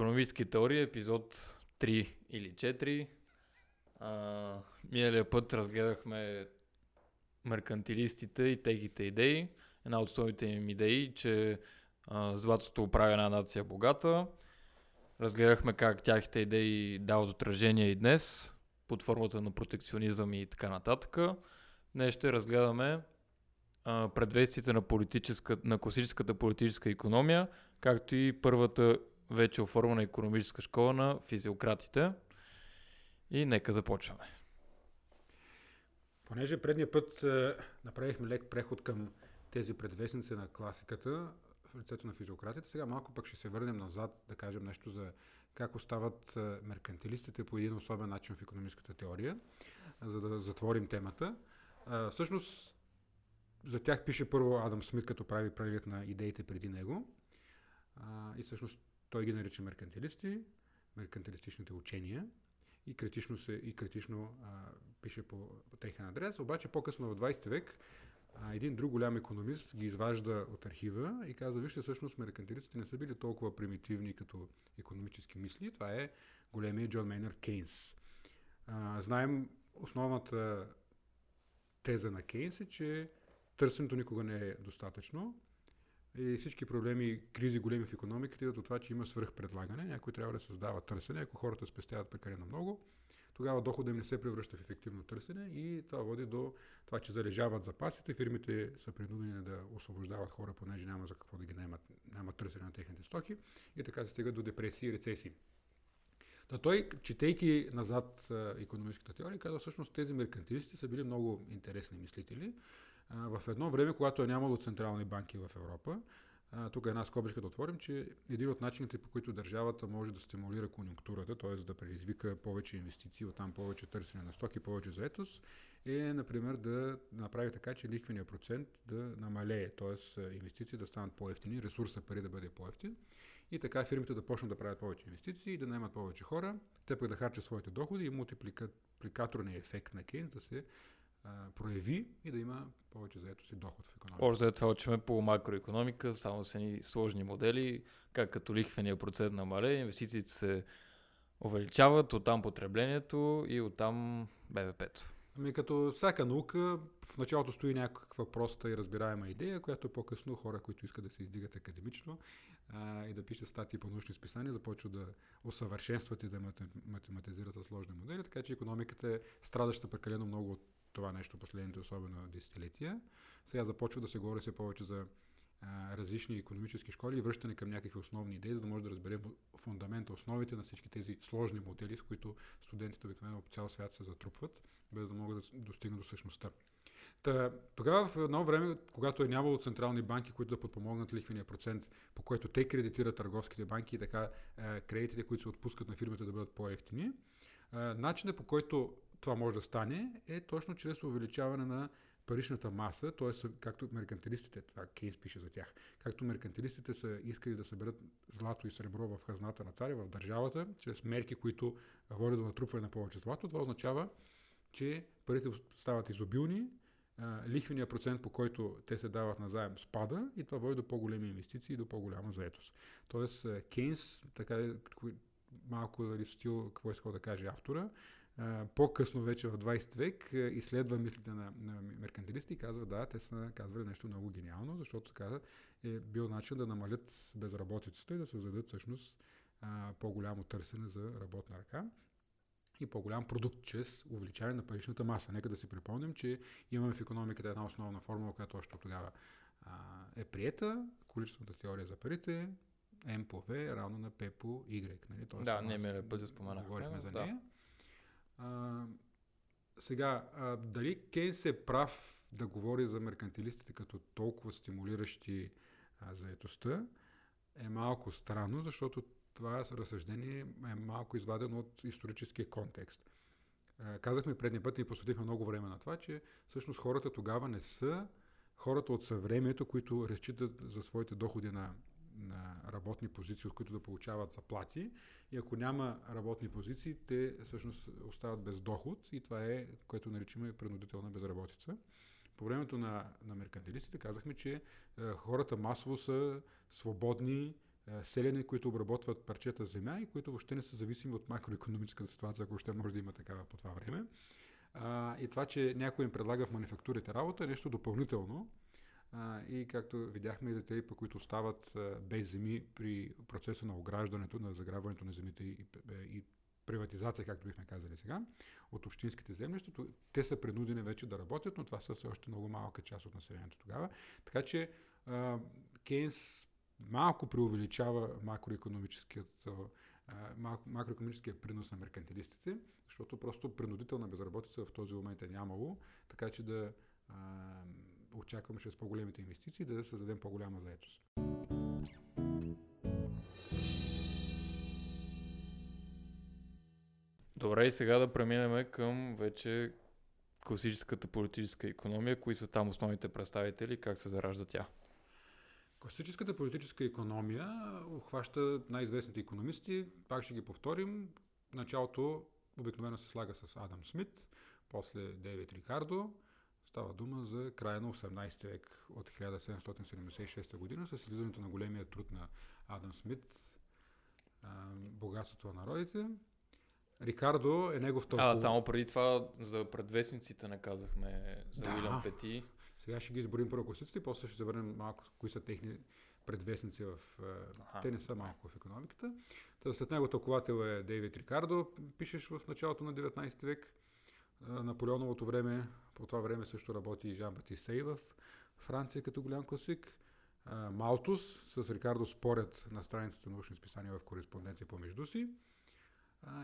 Икономически теории, епизод 3 или 4. Миналия път разгледахме меркантилистите и техните идеи. Една от основните им идеи, че златото прави една нация богата. Разгледахме как тяхните идеи дават отражение и днес, под формата на протекционизъм и така нататък. Днес ще разгледаме предвестите на класическата политическа икономия, както и първата вече оформена икономическа школа на физиократите. И нека започваме. Понеже предния път направихме лек преход към тези предвестници на класиката в лицето на физиократите, сега малко пък ще се върнем назад да кажем нещо за как остават меркантилистите по един особен начин в икономическата теория, за да затворим темата. Всъщност за тях пише първо Адам Смит, като прави преглед на идеите преди него. И всъщност той ги нарича меркантилисти, меркантилистичните учения и критично пише по техен адрес. Обаче по-късно в 20 век един друг голям икономист ги изважда от архива и казва: вижте, всъщност меркантилистите не са били толкова примитивни като икономически мисли. Това е големия Джон Мейнард Кейнс. Знаем, основната теза на Кейнс е, че търсенето никога не е достатъчно. И всички проблеми, кризи големи в икономиката идват от това, че има свръхпредлагане. Някой трябва да създава търсене. Ако хората спестяват прекалено много, тогава доходът им не се превръща в ефективно търсене и това води до това, че залежават запасите. Фирмите са принудени да освобождават хора, понеже няма за какво да ги наймат, няма търсене на техните стоки и така се стига до депресии и рецесии. Да, той, четейки назад икономическата теория, казва, всъщност тези меркантилисти са били много интересни мислители. В едно време, когато е нямало централни банки в Европа, тук една скобичка да отворим, че един от начините, по които държавата може да стимулира конюнктурата, т.е. да предизвика повече инвестиции, оттам повече търсене на стоки, повече заетост, е, например, да направи така, че лихвения процент да намалее, т.е. инвестиции да станат по-евтини, ресурса пари да бъде по-евтин и така фирмите да почнат да правят повече инвестиции, да наемат повече хора, те пък да харчат своите доходи и мултипликаторният ефект на Кейнс да се прояви и да има повече заетост и доход в икономиката. Може да е това учиме по макроекономика, само са ни сложни модели, как като лихвения процент намалее, инвестициите се увеличават, оттам потреблението и оттам БВП-то. Ами като всяка наука, в началото стои някаква проста и разбираема идея, която по-късно хора, които искат да се издигат академично и да пишат статии по научни списания, започват да усъвършенстват и да математизират със сложни модели, така че икономиката е страдаща прекалено много от това нещо последните особено десетилетия. Сега започва да се говори все повече за различни икономически школи и връщане към някакви основни идеи, за да може да разберем фундамента, основите на всички тези сложни модели, с които студентите обикновено по цял свят се затрупват, без да могат да достигнат до същността. Тогава в едно време, когато е нямало централни банки, които да подпомогнат лихвения процент, по който те кредитират търговските банки и така кредитите, които се отпускат на фирмите да бъдат по-евтини, начинът, по който това може да стане, е точно чрез увеличаване на паричната маса, т.е. както меркантилистите, това Кейнс пише за тях, както меркантилистите са искали да съберат злато и сребро в хазната на царя, в държавата, чрез мерки, които водят до натрупване на повече злато, това означава, че парите стават изобилни, лихвения процент, по който те се дават назаем, спада и това води до по-големи инвестиции и до по-голяма заетост. Тоест Кейнс, така малко дали стил, какво искал да каже автора, по-късно вече в 20 век изследва мислите на меркантилисти и казва, да, те са казвали нещо много гениално, защото каза, е бил начин да намалят безработицата и да създадат всъщност по-голямо търсене за работна ръка и по-голям продукт чрез увеличаване на паричната маса. Нека да си припомним, че имаме в икономиката една основна формула, която още тогава е приета, количествената теория за парите, М по В равно на П по Y. Нали? Тоест, да, не ме пъти споменахме. Говорихме за нея. Сега, дали Кейнс е прав да говори за меркантилистите като толкова стимулиращи заетостта, е малко странно, защото това разсъждение е малко извадено от историческия контекст. Казахме предния път и посветихме много време на това, че всъщност хората тогава не са хората от съвремието, които разчитат за своите доходи на работни позиции, от които да получават заплати и ако няма работни позиции, те всъщност остават без доход и това е, което наричаме принудителна безработица. По времето на меркантилистите казахме, че хората масово са свободни, селени, които обработват парчета земя и които въобще не са зависими от макроекономическата ситуация, ако ще може да има такава по това време. И това, че някой им предлага в манифактурите работа, е нещо допълнително. И както видяхме, дете, по които остават без земи при процеса на ограждането, на заграбването на земите и приватизация, както бихме казали сега, от общинските землища. Те са принудени вече да работят, но това са все още много малка част от населението тогава. Така че Кейнс малко преувеличава макроекономическия принос на меркантилистите, защото просто принудителна безработица в този момент е нямало, така че да очакваме чрез по-големите инвестиции да създадем по-голяма заетост. Добре, и сега да преминем към вече класическата политическа икономия. Кои са там основните представители, как се заражда тя? Класическата политическа икономия обхваща най-известните икономисти. Пак ще ги повторим. Началото обикновено се слага с Адам Смит, после Дейвид Рикардо. Става дума за края на 18 век от 1776 година с излизането на големия труд на Адам Смит, богатството на народите. Рикардо е негов толкова... само преди това за предвестниците наказахме за Уилям Пети. Сега ще ги изборим първо класиците, после ще се върнем малко кои са техни предвестници в... Те не са малко в икономиката. Та след него тълковател е Дейвид Рикардо, пишеш в началото на 19 век. Наполеоновото време, по това време също работи и Жан-Батист Сей в Франция като голям класик. Малтус с Рикардо спорят на страницата на научни списания в кореспонденция помежду си.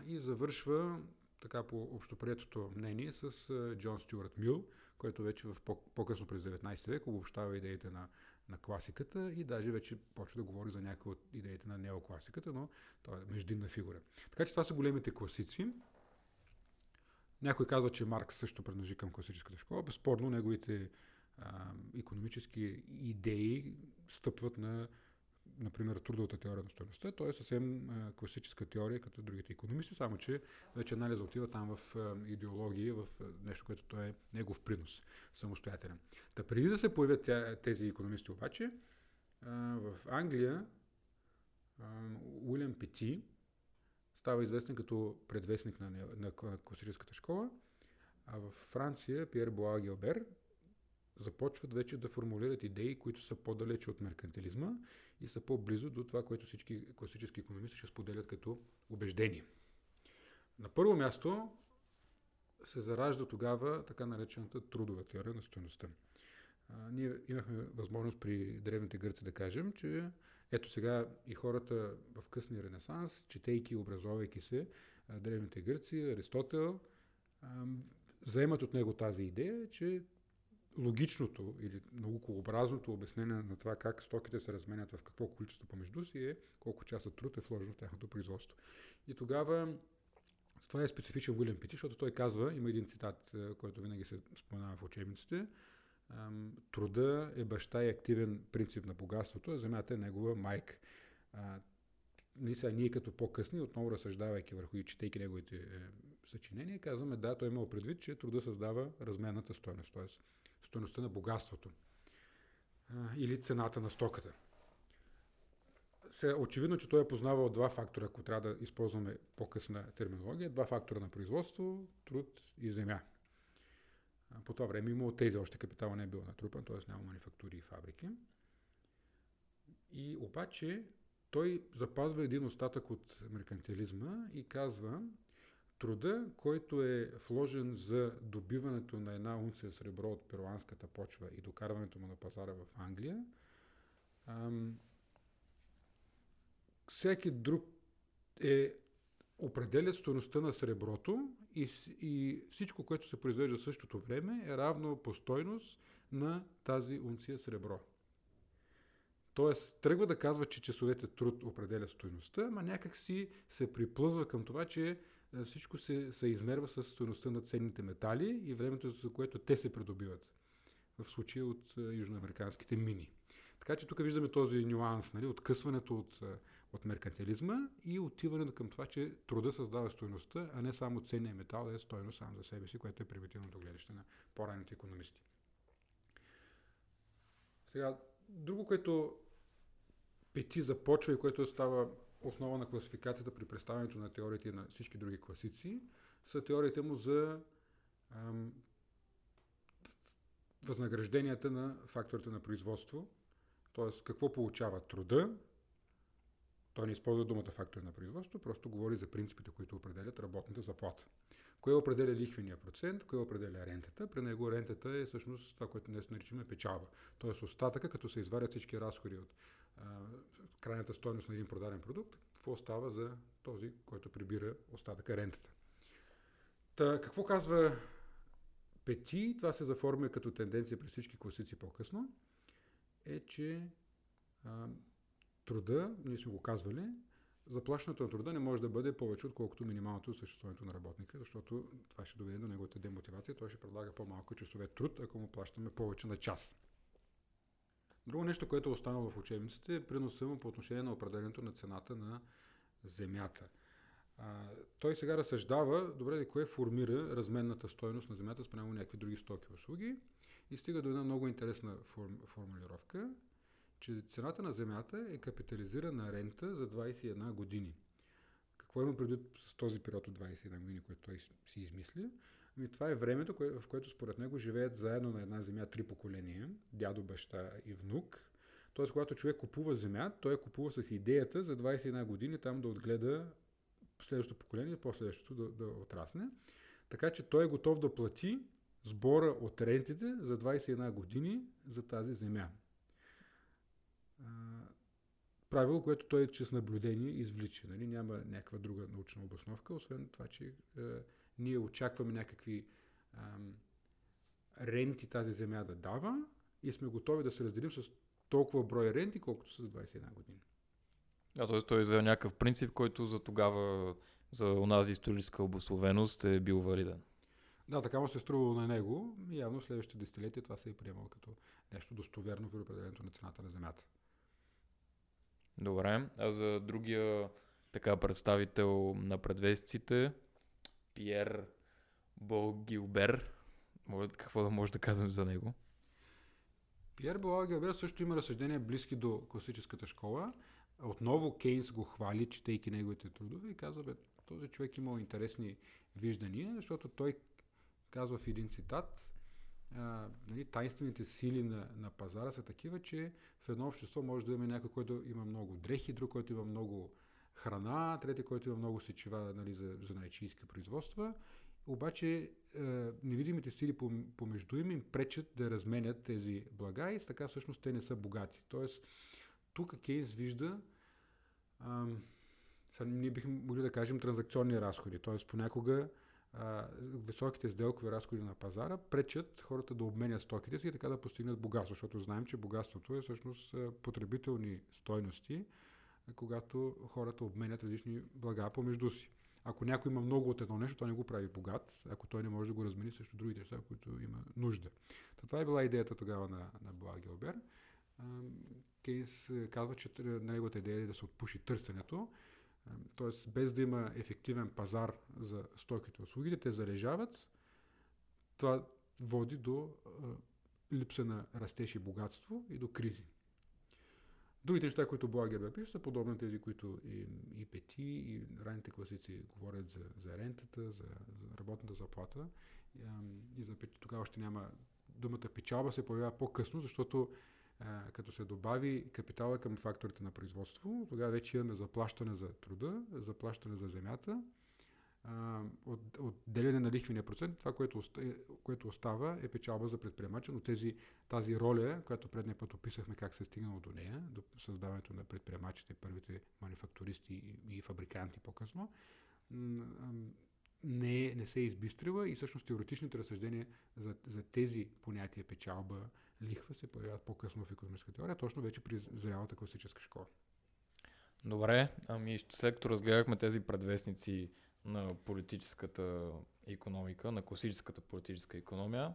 И завършва така по общоприетото мнение с Джон Стюарт Мил, който вече в по-късно през 19 век обобщава идеите на класиката и даже вече почва да говори за някои от идеите на неокласиката, но това е междинна фигура. Така че това са големите класици. Някой казва, че Маркс също принадлежи към класическата школа. Безспорно, неговите икономически идеи стъпват на, например, трудовата теория на стойността. Той е съвсем класическа теория, като другите икономисти, само че вече анализа отива там в идеология, в нещо, което той е негов принос, самостоятелен. Та преди да се появят тези икономисти обаче, в Англия Уилям Пети става известен като предвестник на класическата школа, а във Франция Пиер Болгилбер започват вече да формулират идеи, които са по-далече от меркантилизма и са по-близо до това, което всички класически икономисти ще споделят като убеждение. На първо място се заражда тогава така наречената трудова теория на стойността. Ние имахме възможност при древните гърци да кажем, че ето сега и хората в късния Ренесанс, четейки, образовайки се, древните гърци, Аристотел, заемат от него тази идея, че логичното или наукообразното обяснение на това как стоките се разменят в какво количество помежду си е колко часа труд е вложено в тяхното производство. И тогава това е специфичен Уилям Пети, защото той казва, има един цитат, който винаги се споменава в учебниците: труда е баща и активен принцип на богатството, а земята е негова майка. Ние като по-късни, отново разсъждавайки върху и четейки неговите съчинения, казваме, да, той имал предвид, че труда създава разменната стойност, т.е. стойността на богатството или цената на стоката. Очевидно, че той е познавал два фактора, ако трябва да използваме по-късна терминология, два фактора на производство, труд и земя. По това време имало тези, още капитала не е бил натрупан, т.е. няма манифактури и фабрики. И обаче той запазва един остатък от меркантилизма и казва: труда, който е вложен за добиването на една унция сребро от перуанската почва и докарването му на пазара в Англия, всеки друг определят стойността на среброто и всичко, което се произвежда в същото време, е равно по стойност на тази унция сребро. Тоест, тръгва да казва, че часовете труд определят стойността, но някак си се приплъзва към това, че всичко се измерва с стойността на ценните метали и времето, за което те се придобиват. В случая от южноамериканските мини. Така че тук виждаме този нюанс, откъсването от меркантилизма и отиването към това, че труда създава стойността, а не само ценния метал е стойност сам за себе си, което е примитивното гледаще на по-ранните икономисти. Сега, друго, което Пети започва и което става основа на класификацията при представянето на теориите на всички други класици, са теориите му за възнагражденията на факторите на производство, т.е. какво получава труда. Той не използва думата фактори на производство, просто говори за принципите, които определят работната заплата. Кое определя лихвения процент, кое определя рентата. При него рентата е всъщност това, което днес наричаме печалба. Тоест остатъка, като се извадят всички разходи от крайната стойност на един продаден продукт, какво става за този, който прибира остатъка рентата. Та, какво казва Пети, това се заформя като тенденция при всички класици по-късно, е, че труда, ние сме го казвали, заплащането на труда не може да бъде повече, отколкото минималното съществуването на работника, защото това ще доведе до неговата демотивация. Той ще предлага по-малко часове труд, ако му плащаме повече на час. Друго нещо, което е останало в учебниците, е приноса му по отношение на определенето на цената на земята. Той сега разсъждава, добре, кое формира разменната стойност на земята спрямо някакви други стоки и услуги и стига до една много интересна формулировка, че цената на земята е капитализирана рента за 21 години. Какво има предвид с този период от 21 години, което той си измисли? Ами това е времето, в което според него живеят заедно на една земя три поколения, дядо, баща и внук. Тоест, когато човек купува земя, той е купува с идеята за 21 години там да отгледа следващото поколение и последващото да отрасне. Така че той е готов да плати сбора от рентите за 21 години за тази земя. Правило, което той чрез наблюдение извлича. Нали? Няма някаква друга научна обосновка, освен това, че ние очакваме някакви ренти тази земя да дава и сме готови да се разделим с толкова брой ренти, колкото с 21 години. Да, т.е. той е извел някакъв принцип, който за тогава, за онази историческа обусловеност е бил валиден. Да, така му се струвало на него. Явно в следващите десетилетия това се е приемало като нещо достоверно при определението на цената на земята. Добре. А за другия така представител на предвестците, Пиер Болгилбер, какво да може да казвам за него? Пиер Болгилбер също има разсъждения близки до класическата школа. Отново Кейнс го хвали, четейки неговите трудове и казва, бе, този човек имал интересни виждания, защото той казва в един цитат, нали, тайнствените сили на пазара са такива, че в едно общество може да има някой, който има много дрехи, друг, който има много храна, трети, който има много сечива, нали, за найчийски производства. Обаче невидимите сили помежду им пречат да разменят тези блага и така всъщност те не са богати. Тоест, тук Кейнс вижда ние бихме могли да кажем транзакционни разходи, т.е. понякога високите сделкови разходи на пазара пречат хората да обменят стоките си и така да постигнат богатство, защото знаем, че богатството е всъщност потребителни стойности, когато хората обменят различни блага помежду си. Ако някой има много от едно нещо, това не го прави богат, ако той не може да го размени срещу другите неща, които има нужда. Това е била идеята тогава на Благелбер. Кейнс казва, че на неговата идея е да се отпуши търсенето, т.е. без да има ефективен пазар за стоките и услугите, те залежават. Това води до липса на растеж и богатство и до кризи. Другите неща, които Благелбер пише, са подобни тези, които и Пети, и ранните класици говорят за рентата, за работната заплата. И за Пети тогава още няма думата печалба, се появява по-късно, защото като се добави капитала към факторите на производство, тогава вече имаме заплащане за труда, заплащане за земята, отделяне на лихвения процент. Това, което остава, е печалба за предприемача, но тази роля, която предния път описахме как се е стигнало до нея, до създаването на предприемачите, първите мануфактуристи и фабриканти по-късно, не се е избистрила и всъщност теоретичните разсъждения за тези понятия печалба, лихва се появяват по-късно в икономическа теория, точно вече при зрялата класическа школа. Добре, ами след като разгледахме тези предвестници на политическата икономика, на класическата политическа икономия,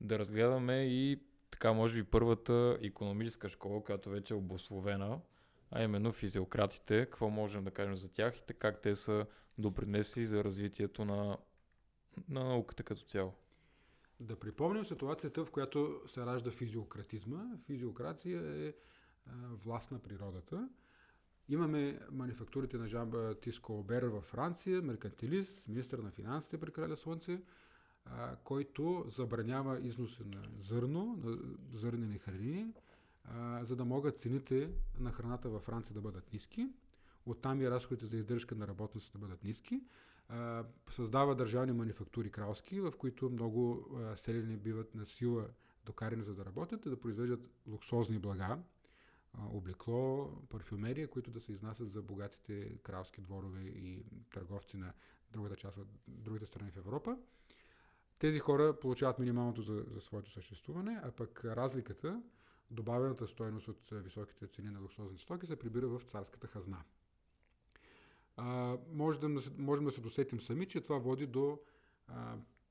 да разгледаме и така може би първата икономическа школа, която вече е обусловена, а именно физиократите, какво можем да кажем за тях и как те са допринесли за развитието на науката като цяло. Да припомним ситуацията, в която се ражда физиократизма. Физиокрация е власт на природата. Имаме манифактурите на Жан-Батист Колбер във Франция, меркантилист, министър на финансите при Краля Слънце, който забранява износа на зърно, на зърнени храни, за да могат цените на храната във Франция да бъдат ниски. Оттам и разходите за издръжка на работниците да бъдат ниски. Създава държавни манифактури кралски, в които много селени биват на сила докарени за да работят и да произвеждат луксозни блага, облекло, парфюмерия, които да се изнасят за богатите кралски дворове и търговци на другата част от другите страни в Европа. Тези хора получават минималното за своето съществуване, а пък разликата, добавената стойност от високите цени на луксозни стоки се прибира в царската хазна. Можем да се досетим сами, че това води до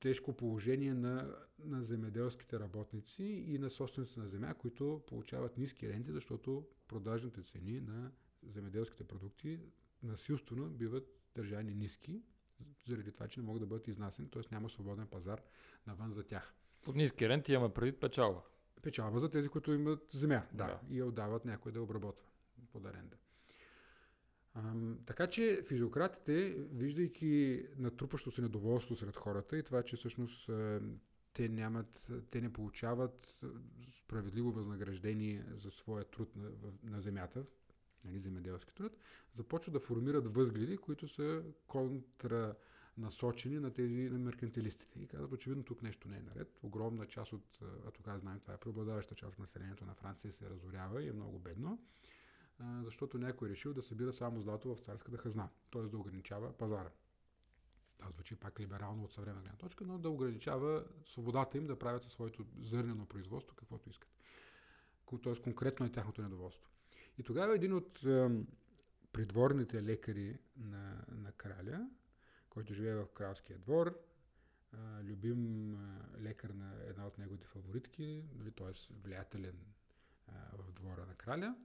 тежко положение на земеделските работници и на собствениците на земя, които получават ниски ренти, защото продажните цени на земеделските продукти насилствено биват държани ниски, заради това, че не могат да бъдат изнасени, т.е. няма свободен пазар навън за тях. Под ниски ренти имаме предвид печалба. Печалба за тези, които имат земя, да. И я отдават някой да обработва под аренда. Така че физиократите, виждайки натрупащо се недоволство сред хората и това, че всъщност те не получават справедливо възнаграждение за своя труд на земята, нали, земеделски труд, започват да формират възгледи, които са контранасочени на тези на меркантилистите. И казват, очевидно тук нещо не е наред. Огромна част от, а тогава знаем, това е преобладаваща част от населението на Франция се разорява и е много бедно, защото някой решил да събира само злато в царската хазна, т.е. да ограничава пазара. Това звучи пак либерално от съвременна гледна точка, но да ограничава свободата им да правят със своето зърнено производство каквото искат. Т.е. конкретно е тяхното недоволство. И тогава един от придворните лекари на краля, който живее в кралския двор, любим лекар на една от неговите фаворитки, т.е. влиятелен в двора на краля,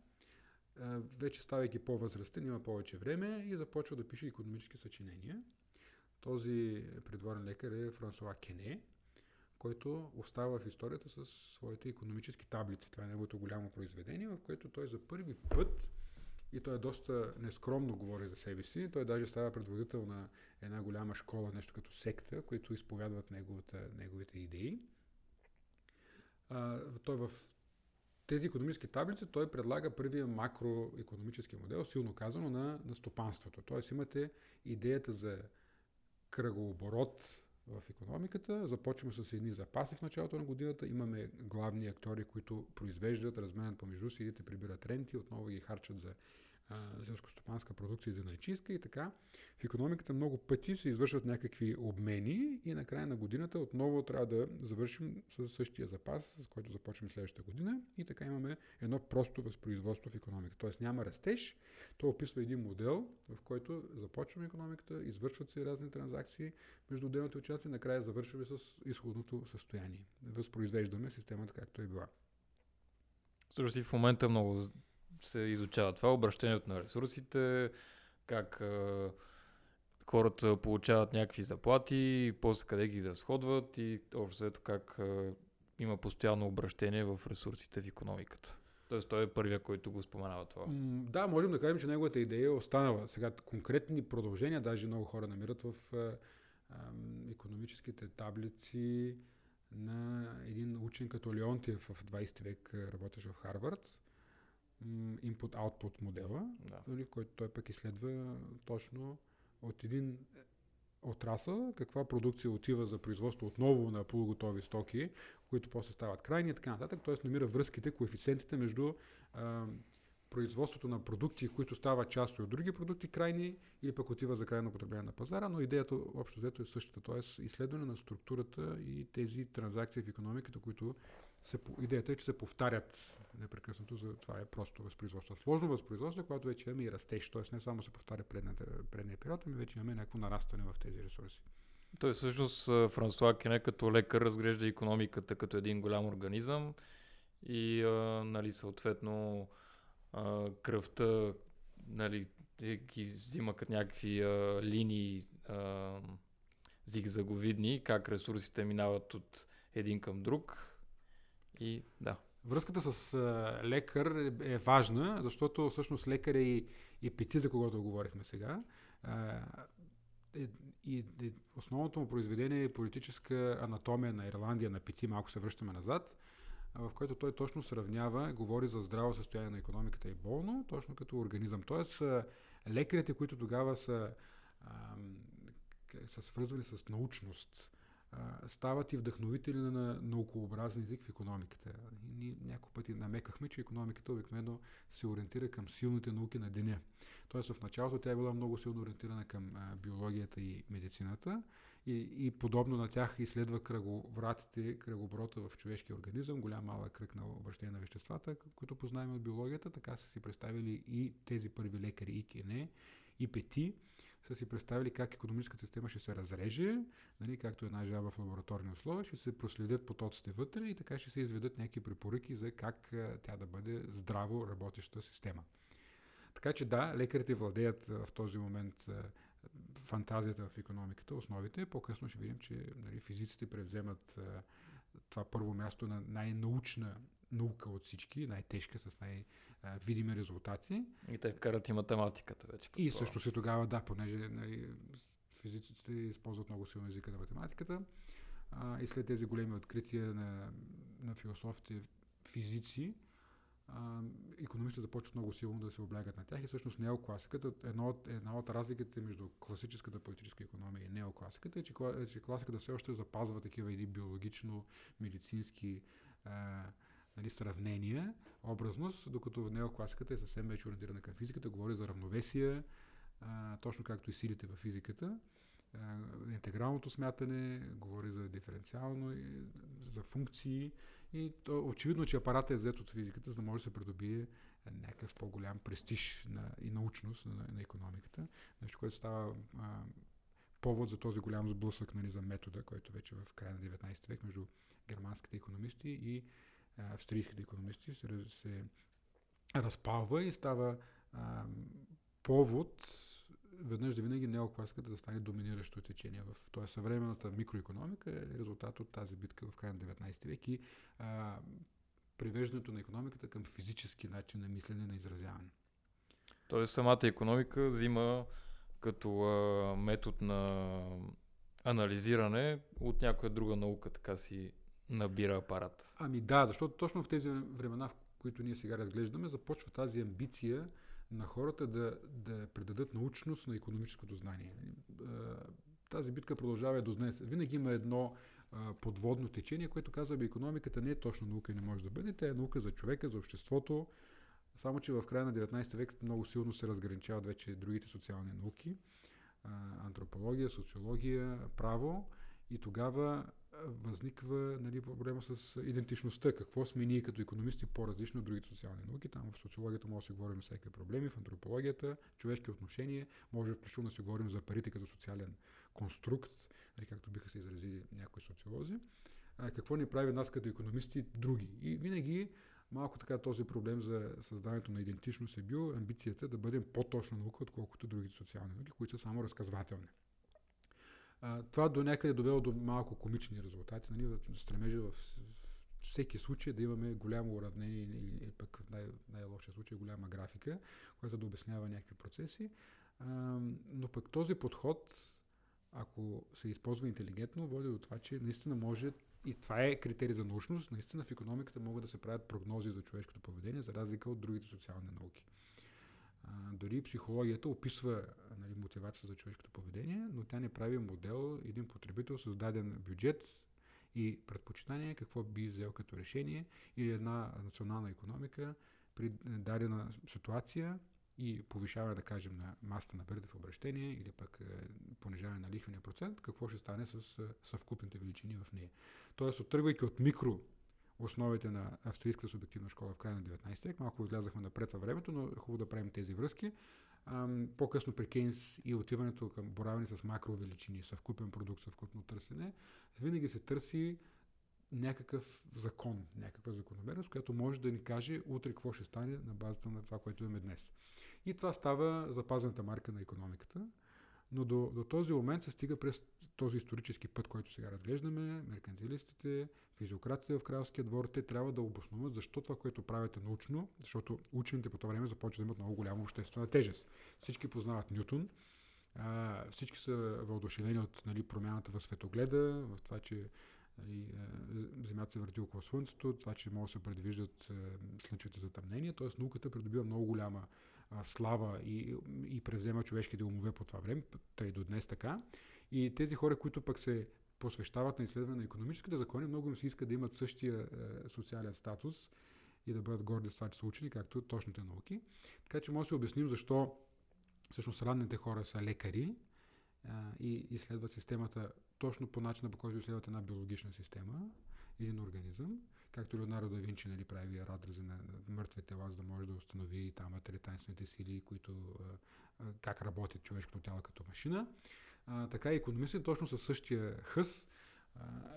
вече ставайки по-възрастен, има повече време и започва да пише икономически съчинения. Този придворен лекар е Франсуа Кене, който остава в историята със своите икономически таблици. Това е неговото голямо произведение, в което той за първи път, и той доста нескромно говори за себе си, той даже става предводител на една голяма школа, нещо като секта, които изповядват неговите идеи. Той в тези икономически таблици той предлага първия макроекономически модел, силно казано, на стопанството. Тоест имате идеята за кръгооборот в икономиката. Започваме с едни запаси в началото на годината. Имаме главни актьори, които произвеждат, разменят помежду си, идите прибират ренти, отново ги харчат за селскостопанска продукция и за занайчийска и така. В икономиката много пъти се извършват някакви обмени и на края на годината отново трябва да завършим със същия запас, с който започваме следващата година и така имаме едно просто възпроизводство в икономиката. Тоест няма растеж, то описва един модел, в който започваме икономиката, извършват се разни транзакции между отделните участници и накрая завършваме с изходното състояние. Възпроизвеждаме системата както е била. Също си в момента много се изучава това, обращението на ресурсите, как хората получават някакви заплати, после къде ги изразходват и общо ето как има постоянно обращение в ресурсите в икономиката. Тоест той е първия, който го споменава това. Да, можем да кажем, че неговата идея е останала. Сега конкретни продължения, даже много хора намират в икономическите таблици на един учен като Леонтьев в 20 век, работещ в Харвард. Input-output модела, да, който той пък изследва точно от един отрасъл, каква продукция отива за производство отново на полуготови стоки, които после стават крайни и така нататък. Т.е. намира връзките, коефициентите между производството на продукти, които стават част от други продукти, крайни или пък отива за крайно потребление на пазара, но идеята общо взето е същата. Т.е. изследване на структурата и тези транзакции в икономиката, които идеята е, че се повтарят непрекъснато, за това е просто възпроизводство. Сложно възпроизводство, когато вече имаме и растеж, т.е. не само се повтаря предния период, ами вече имаме някакво нарастване в тези ресурси. Той всъщност Франсуа Кене като лекар разглежда икономиката като един голям организъм и нали, съответно кръвта нали, ги взима като някакви линии зигзаговидни, как ресурсите минават от един към друг. И да. Връзката с лекар е важна, защото всъщност лекар е и Пети, за когото говорихме сега. И основното му произведение е политическа анатомия на Ирландия на Пети, малко се връщаме назад, в който той точно сравнява, говори за здраво състояние на икономиката и болно, точно като организъм. Тоест, лекарите, които тогава са свързвани с научност, стават и вдъхновители на наукообразен език в икономиката. Ние няколко пъти намекахме, че икономиката обикновено се ориентира към силните науки на деня. Тоест в началото тя е била много силно ориентирана към биологията и медицината и подобно на тях изследва кръговратите, кръговорота в човешкия организъм, голям малък кръг на обращение на веществата, които познаем от биологията. Така са си представили и тези първи лекари, и Кене, и Пети, са си представили как икономическата система ще се разреже, нали, както една жаба в лабораторни условия, ще се проследят потоците вътре и така ще се изведат някакви препоръки за как тя да бъде здраво работеща система. Така че да, лекарите владеят в този момент фантазията в икономиката, основите. По-късно ще видим, че нали, физиците превземат това първо място на най-научна наука от всички, най-тежка, с най-видими резултати. И те вкарат и математиката вече. И също се тогава, да, понеже нали, физиците използват много силно езика на математиката. И след тези големи открития на философите физици, икономистите започват много силно да се облягат на тях и всъщност неокласиката, една от разликите между класическата политическа икономия и неокласиката е, че класиката все още запазва такива едни биологично-медицински нали, сравнения, образност, докато неокласиката е съвсем вече ориентирана към физиката, говори за равновесие, точно както и силите във физиката. Интегралното смятане, говори за диференциално, за функции и то, очевидно, че апаратът е взет от физиката, за да може да се придобие някакъв по-голям престиж и научност на икономиката. Нещо, което става повод за този голям сблъсък нали, за метода, който вече в края на 19 век между германските икономисти и австрийските икономисти се разпалва и става повод веднъж да винаги неокласиката да стане доминиращо течение. Т.е. съвременната микроекономика е резултат от тази битка в края на 19 век и привеждането на икономиката към физически начин на мислене, на изразяване. Т.е. самата икономика взима като метод на анализиране от някоя друга наука, така си набира апарат. Ами да, защото точно в тези времена, в които ние сега разглеждаме, започва тази амбиция на хората да предадат научност на икономическото знание. Тази битка продължава и до днес. Винаги има едно подводно течение, което казва, бе, икономиката не е точно наука и не може да бъде. Тя е наука за човека, за обществото. Само, че в края на 19 век много силно се разграничават вече другите социални науки. Антропология, социология, право. И тогава възниква нали, проблема с идентичността. Какво сме ние като икономисти по-различно от другите социални науки? Там в социологията може да си говорим всякакви проблеми, в антропологията, човешки отношения, може включително да си говорим за парите като социален конструкт, нали, както биха се изразили някои социолози. Какво ни прави нас като икономисти други? И винаги малко така този проблем за създаването на идентичност е бил амбицията да бъдем по-точна наука, отколкото другите социални науки, които са само разказвателни. Това до някъде довело до малко комични резултати. Нали? Стремежа във всеки случай да имаме голямо уравнение или пък в най-лошия случай голяма графика, която да обяснява някакви процеси. Но пък този подход, ако се използва интелигентно, води до това, че наистина може, и това е критерий за научност, наистина в икономиката могат да се правят прогнози за човешкото поведение, за разлика от другите социални науки. Дори психологията описва нали, мотивация за човешкото поведение, но тя не прави модел, един потребител с даден бюджет и предпочитание, какво би взел като решение, или една национална икономика при дадена ситуация и повишаване, да кажем, на масата на парите в обращение, или пък понижаване на лихвения процент, какво ще стане с съвкупните величини в нея. Тоест, оттръгвайки от микро основите на австрийската субективна школа в края на 19 век. Малко излязахме напред във времето, но е хубаво да правим тези връзки. По-късно при Кейнс и отиването към боравене с макровеличини, съвкупен продукт, съвкупно търсене, винаги се търси някакъв закон, някаква закономерност, която може да ни каже утре какво ще стане на базата на това, което имаме днес. И това става запазената марка на икономиката. но до този момент се стига през този исторически път, който сега разглеждаме. Меркантилистите, физиократите в кралския двор, те трябва да обосноват защо това, което правят е научно, защото учените по това време започват да имат много голяма обществена тежест. Всички познават Ньютон, всички са въодушевени от промяната в светогледа, в това, че Земята се върти около Слънцето, това, че могат да се предвиждат слънчевите затъмнения, т.е. науката придобива много голяма слава и превзема човешките умове по това време, тъй до днес така. И тези хора, които пък се посвещават на изследване на икономическите закони, много им се иска да имат същия социален статус и да бъдат горди с това, че са учени, както точните науки. Така че може да се обясним защо всъщност ранните хора са лекари и изследват системата точно по начина, по който изследват една биологична система, един организъм, както Леонардо да Винчи прави разрези на мъртви тела, за да може да установи там тайнствените сили, които как работи човешкото тяло като машина. Така и икономистите точно със същия хъс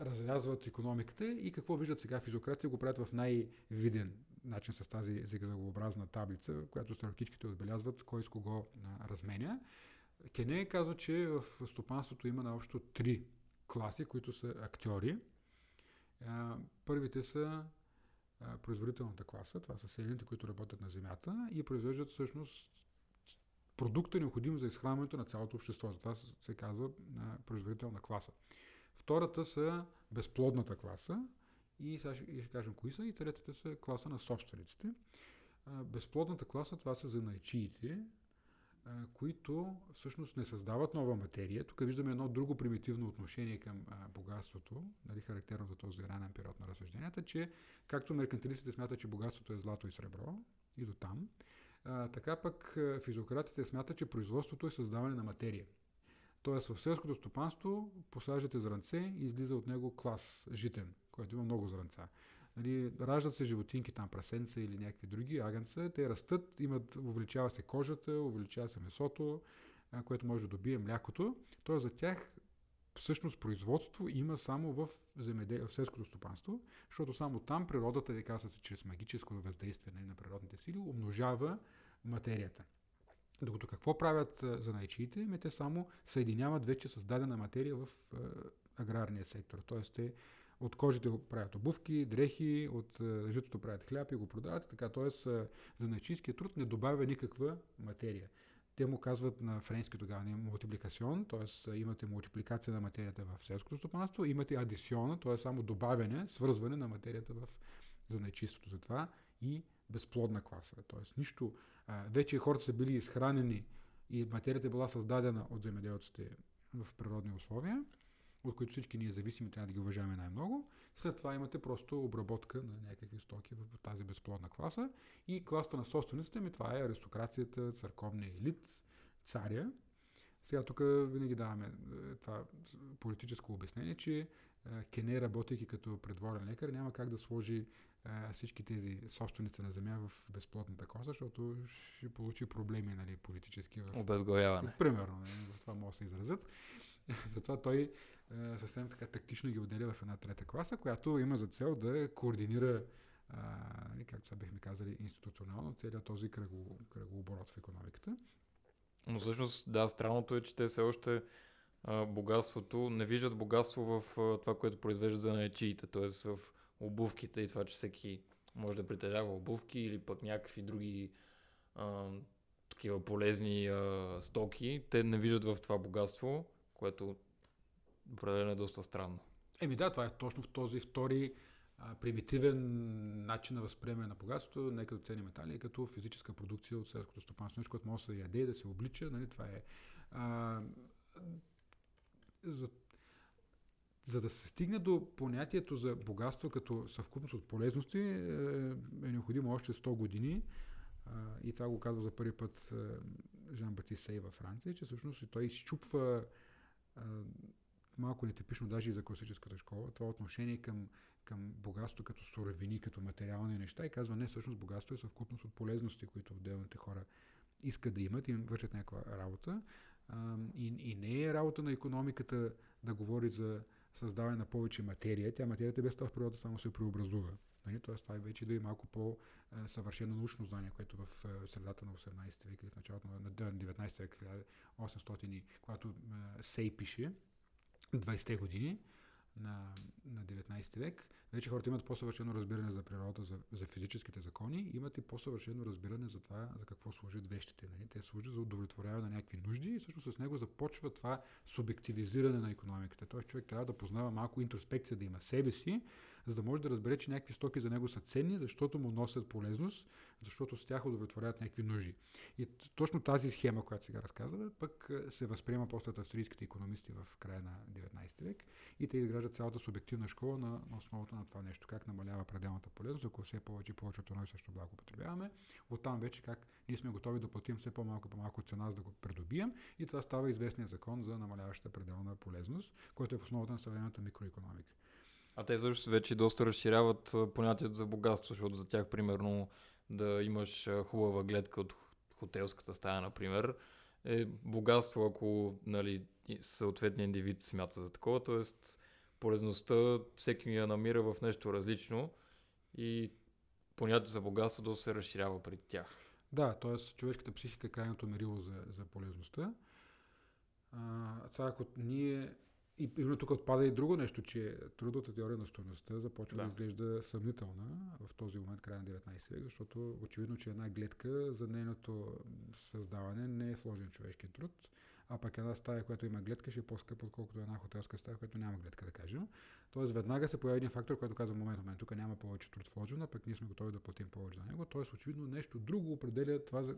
разрязват икономиката и какво виждат сега физиократите, го правят в най-виден начин с тази зигзагообразна таблица, която стрелкичките отбелязват кой с кого разменя. Кене казва, че в стопанството има наобщо три класи, които са актьори. Първите са производителната класа, това са селените, които работят на земята и произвеждат всъщност продукта, необходим за изхранването на цялото общество. Затова се казва производителна класа. Втората са безплодната класа и сега ще кажем кои са, и третата са класа на собствениците. Безплодната класа, това са занаятчиите, които всъщност не създават нова материя. Тук виждаме едно друго примитивно отношение към богатството, характерно за този ранен период на разсъжденията, че както меркантилистите смятат, че богатството е злато и сребро, и до там, така пък физиократите смятат, че производството е създаване на материя. Тоест в селското стопанство посаждате зранце и излиза от него клас житен, който има много зранца. Раждат се животинки, там прасенца или някакви други агънца, те растат, увеличава се кожата, увеличава се месото, което може да добие млякото. Тоест за тях всъщност производство има само в селското стопанство, защото само там природата, така се чрез магическо въздействие на природните сили, умножава материята. Докато какво правят занаятчиите? Те само съединяват вече създадена материя в аграрния сектор. Тоест те от кожите правят обувки, дрехи, от житото правят хляб и го продават. Така, тоест занаятчийският труд не добавя никаква материя. Те му казват на френски тогава мултипликацион, т.е. имате мултипликация на материята в селското стопанство, имате адисиона, т.е. само добавяне, свързване на материята в занаятчийството. Затова и безплодна класа. Т.е. нищо. Вече хората са били изхранени и материята била създадена от земеделците в природни условия, от които всички ние зависими, трябва да ги уважаваме най-много. След това имате просто обработка на някакви стоки в тази безплодна класа. И класата на собствениците това е аристокрацията, църковния елит, царя. Сега тук винаги даваме това политическо обяснение, че Кене, работейки като придворен лекар, няма как да сложи всички тези собственици на земя в безплодната класа, защото ще получи проблеми, политически в обезглавяване. Примерно, в това може да се изразят. Затова той съвсем така тактично ги отделя в една трета класа, която има за цел да координира, както сега бихме казали, институционално целият този кръгооборот в икономиката. Но всъщност, да, странното е, че те все още богатството, не виждат богатство в това, което произвеждат занаятчиите, т.е. в обувките и това, че всеки може да притежава обувки или пък някакви други такива полезни стоки. Те не виждат в това богатство, което определено е доста странно. Да, това е точно в този втори примитивен начин на възприемане на богатството, не като ценни метали, а като физическа продукция от селското стопанство, нещо, което може да се яде и да се облича. Това е... За да се стигне до понятието за богатство като съвкупност от полезности, е необходимо още 100 години. И това го казва за първи път Жан-Батист Сей във Франция, че всъщност той изчупва малко нетипично даже и за класическата школа това отношение към богатство като суровини, като материални неща и казва не, всъщност богатство е съвкупност от полезности, които отделните хора искат да имат, им вършат някаква работа. И не е работа на икономиката да говори за създаване на повече материя. Материята без това в природа само се преобразува. Нали? Тоест, това вече да е малко по-съвършено научно знание, което в средата на 18 век или в началото на 19 век, 1800, когато Сей пише, 20-те години на 19 век, вече хората имат по-съвършено разбиране за природа, за физическите закони, имат и по-съвършено разбиране за това, за какво служат вещите. Нали? Те служат за удовлетворяване на някакви нужди и всъщност с него започва това субективизиране на икономиката. Тоест човек трябва да познава малко интроспекция, да има себе си, за да може да разбере, че някакви стоки за него са ценни, защото му носят полезност, защото с тях удовлетворяват някакви нужди. И точно тази схема, която сега разказваме, пък се възприема после от австрийските икономисти в края на 19 век и те цялата субективна школа на основата на това нещо. Как намалява пределната полезност, ако все повече и повече от едно и също благо потребяваме. Оттам вече как ние сме готови да платим все по-малко и по-малко цена, за да го придобием. И това става известният закон за намаляваща пределна полезност, който е в основата на съвременната микроикономика. А те също вече доста разширяват понятието за богатство, защото за тях, примерно, да имаш хубава гледка от хотелската стая, например, е богатство, ако нали, съответният индивид смята за такова, т.е. полезността всеки я намира в нещо различно и понятието за богатство да се разширява при тях. Да, т.е. човешката психика е крайното мерило за полезността. Ако ние... И именно тук отпада и друго нещо, че трудовата теория на стойността започва да изглежда съмнителна в този момент, края на 19 век, защото очевидно, че една гледка за нейното създаване не е вложен човешки труд, а пък една стая, която има гледка, ще е по-скъпа, отколкото една хотелска стая, която няма гледка, да кажем. Тоест веднага се появи един фактор, който казва момент, тук няма повече труд вложен, а пък ние сме готови да платим повече за него. Тоест очевидно нещо друго определя това, за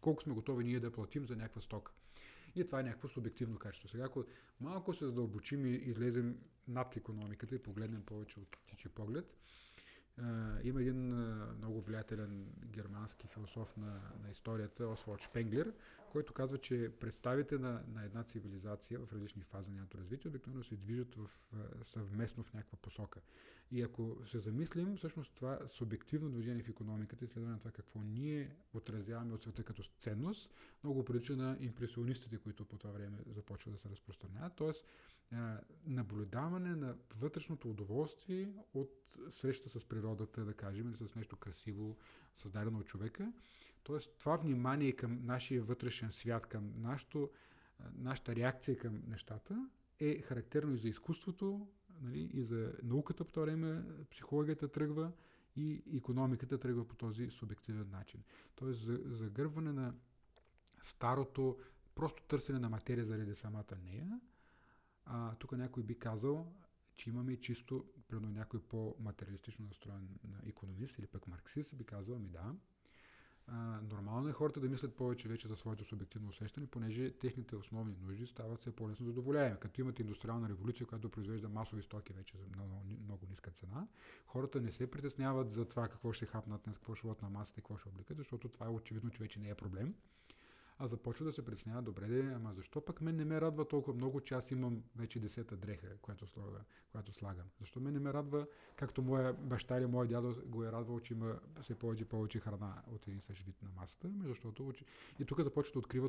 колко сме готови ние да платим за някаква стока. И това е някакво субективно качество. Сега, ако малко се задълбочим и излезем над икономиката и погледнем повече от птичи поглед, има един много влиятелен германски философ на историята, Освальд Шпенглер, който казва, че представите на една цивилизация в различни фази на нейното развитие обикновено се движат съвместно в някаква посока. И ако се замислим, всъщност това субективно движение в икономиката и следване на това какво ние отразяваме от света като ценност, много прилича на импресионистите, които по това време започват да се разпространяват. Тоест, наблюдаване на вътрешното удоволствие от среща с природата, да кажем, или с нещо красиво, създадено от човека. Тоест, това внимание към нашия вътрешен свят, към нашата реакция към нещата е характерно и за изкуството, нали, и за науката по това време, психологията тръгва и икономиката тръгва по този субективен начин. Тоест, загърбване на старото, просто търсене на материя заради самата нея. Тук някой би казал, че имаме чисто, предно някой по-материалистично настроен икономист или пък марксист, би казал, нормално е хората да мислят повече вече за своето субективно усещане, понеже техните основни нужди стават все по-лесно задоволяеми. Като имат индустриална революция, която произвежда масови стоки вече за много ниска цена, хората не се притесняват за това какво ще хапнат, какво ще водят на масата и какво ще облекат, защото това е очевидно, че вече не е проблем. А започва да се притеснява, ама защо пък мен не ме радва толкова много, че аз имам вече 10-та дреха, която слагам. Защо мен не ме радва, както моя баща или моя дядо го е радвал, че има все повече храна от един същ вид на масата. Защото... И тук започва да открива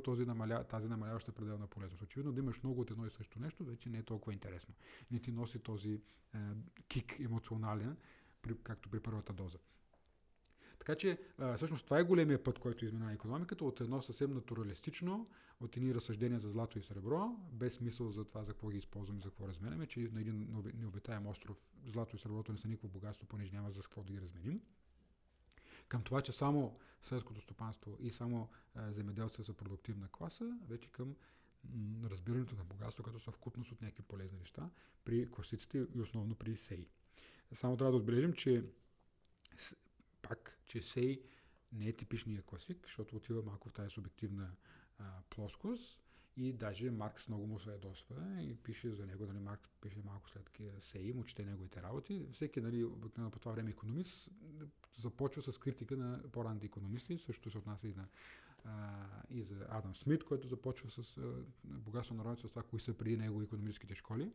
тази намаляваща пределна полезност. Очевидно да имаш много от едно и също нещо, вече не е толкова интересно. Не ти носи този кик емоционален, както при първата доза. Така че, всъщност, това е големия път, който изминава икономиката от едно съвсем натуралистично, от едни разсъждения за злато и сребро, без смисъл за това, за какво ги използваме, за какво разменяме, че на един необитаем остров злато и среброто не са никакво богатство, понеже няма за какво да ги разменим. Към това, че само селското стопанство и само земеделците са продуктивна класа, вече към разбирането на богатство, като съвкупност от някакви полезни неща при класиците и основно при Сей. Само трябва да отбележим, че че Сей не е типичният класик, защото отива малко в тази субективна плоскост и даже Маркс много му се ядосва и пише за него, нали, Маркс пише малко след Сей, му чете неговите работи. Всеки, нали, обикновено по това време икономист, започва с критика на по-ранните икономисти, също се отнася и за Адам Смит, който започва с богатство на народите, с това, кои са преди него икономическите школи.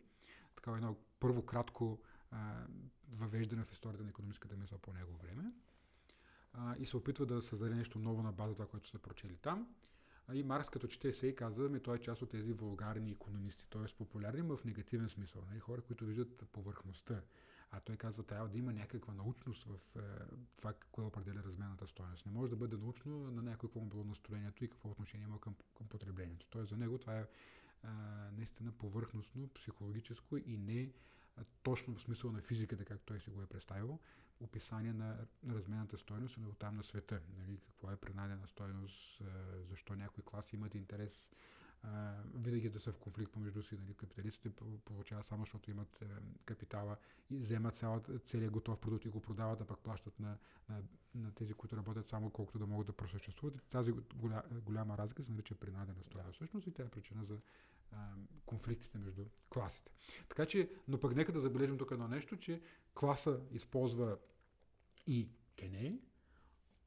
Такава едно първо кратко въвеждане в историята на икономическата мисъл по негово време. И се опитва да създаде нещо ново на база това, което са прочели там. И Маркс, като чете Сей, каза, той е част от тези вулгарни икономисти, т.е. популярни, но в негативен смисъл. Нали? Хора, които виждат повърхността. А той казва, трябва да има някаква научност в това, кое определя разменната стойност. Не може да бъде научно на някой, какво му било настроението и какво отношение има към потреблението. Т.е. за него това е наистина повърхностно, психологическо и не точно в смисъл на физиката, както той си го е представил, описание на разменната стойност и оттам на света. Нали, какво е принадена стойност, защо някои класи имат интерес винаги да са в конфликт помежду си. Нали, капиталистите получават само, защото имат капитала и вземат целият готов продукт и го продават, а пък плащат на тези, които работят само колкото да могат да просъществуват. Тази голяма разлика се нарича принадена стойност. Всъщност и тя е причина за конфликтите между класите. Така че, но пък нека да забележим тук едно нещо, че класа използва и Кене,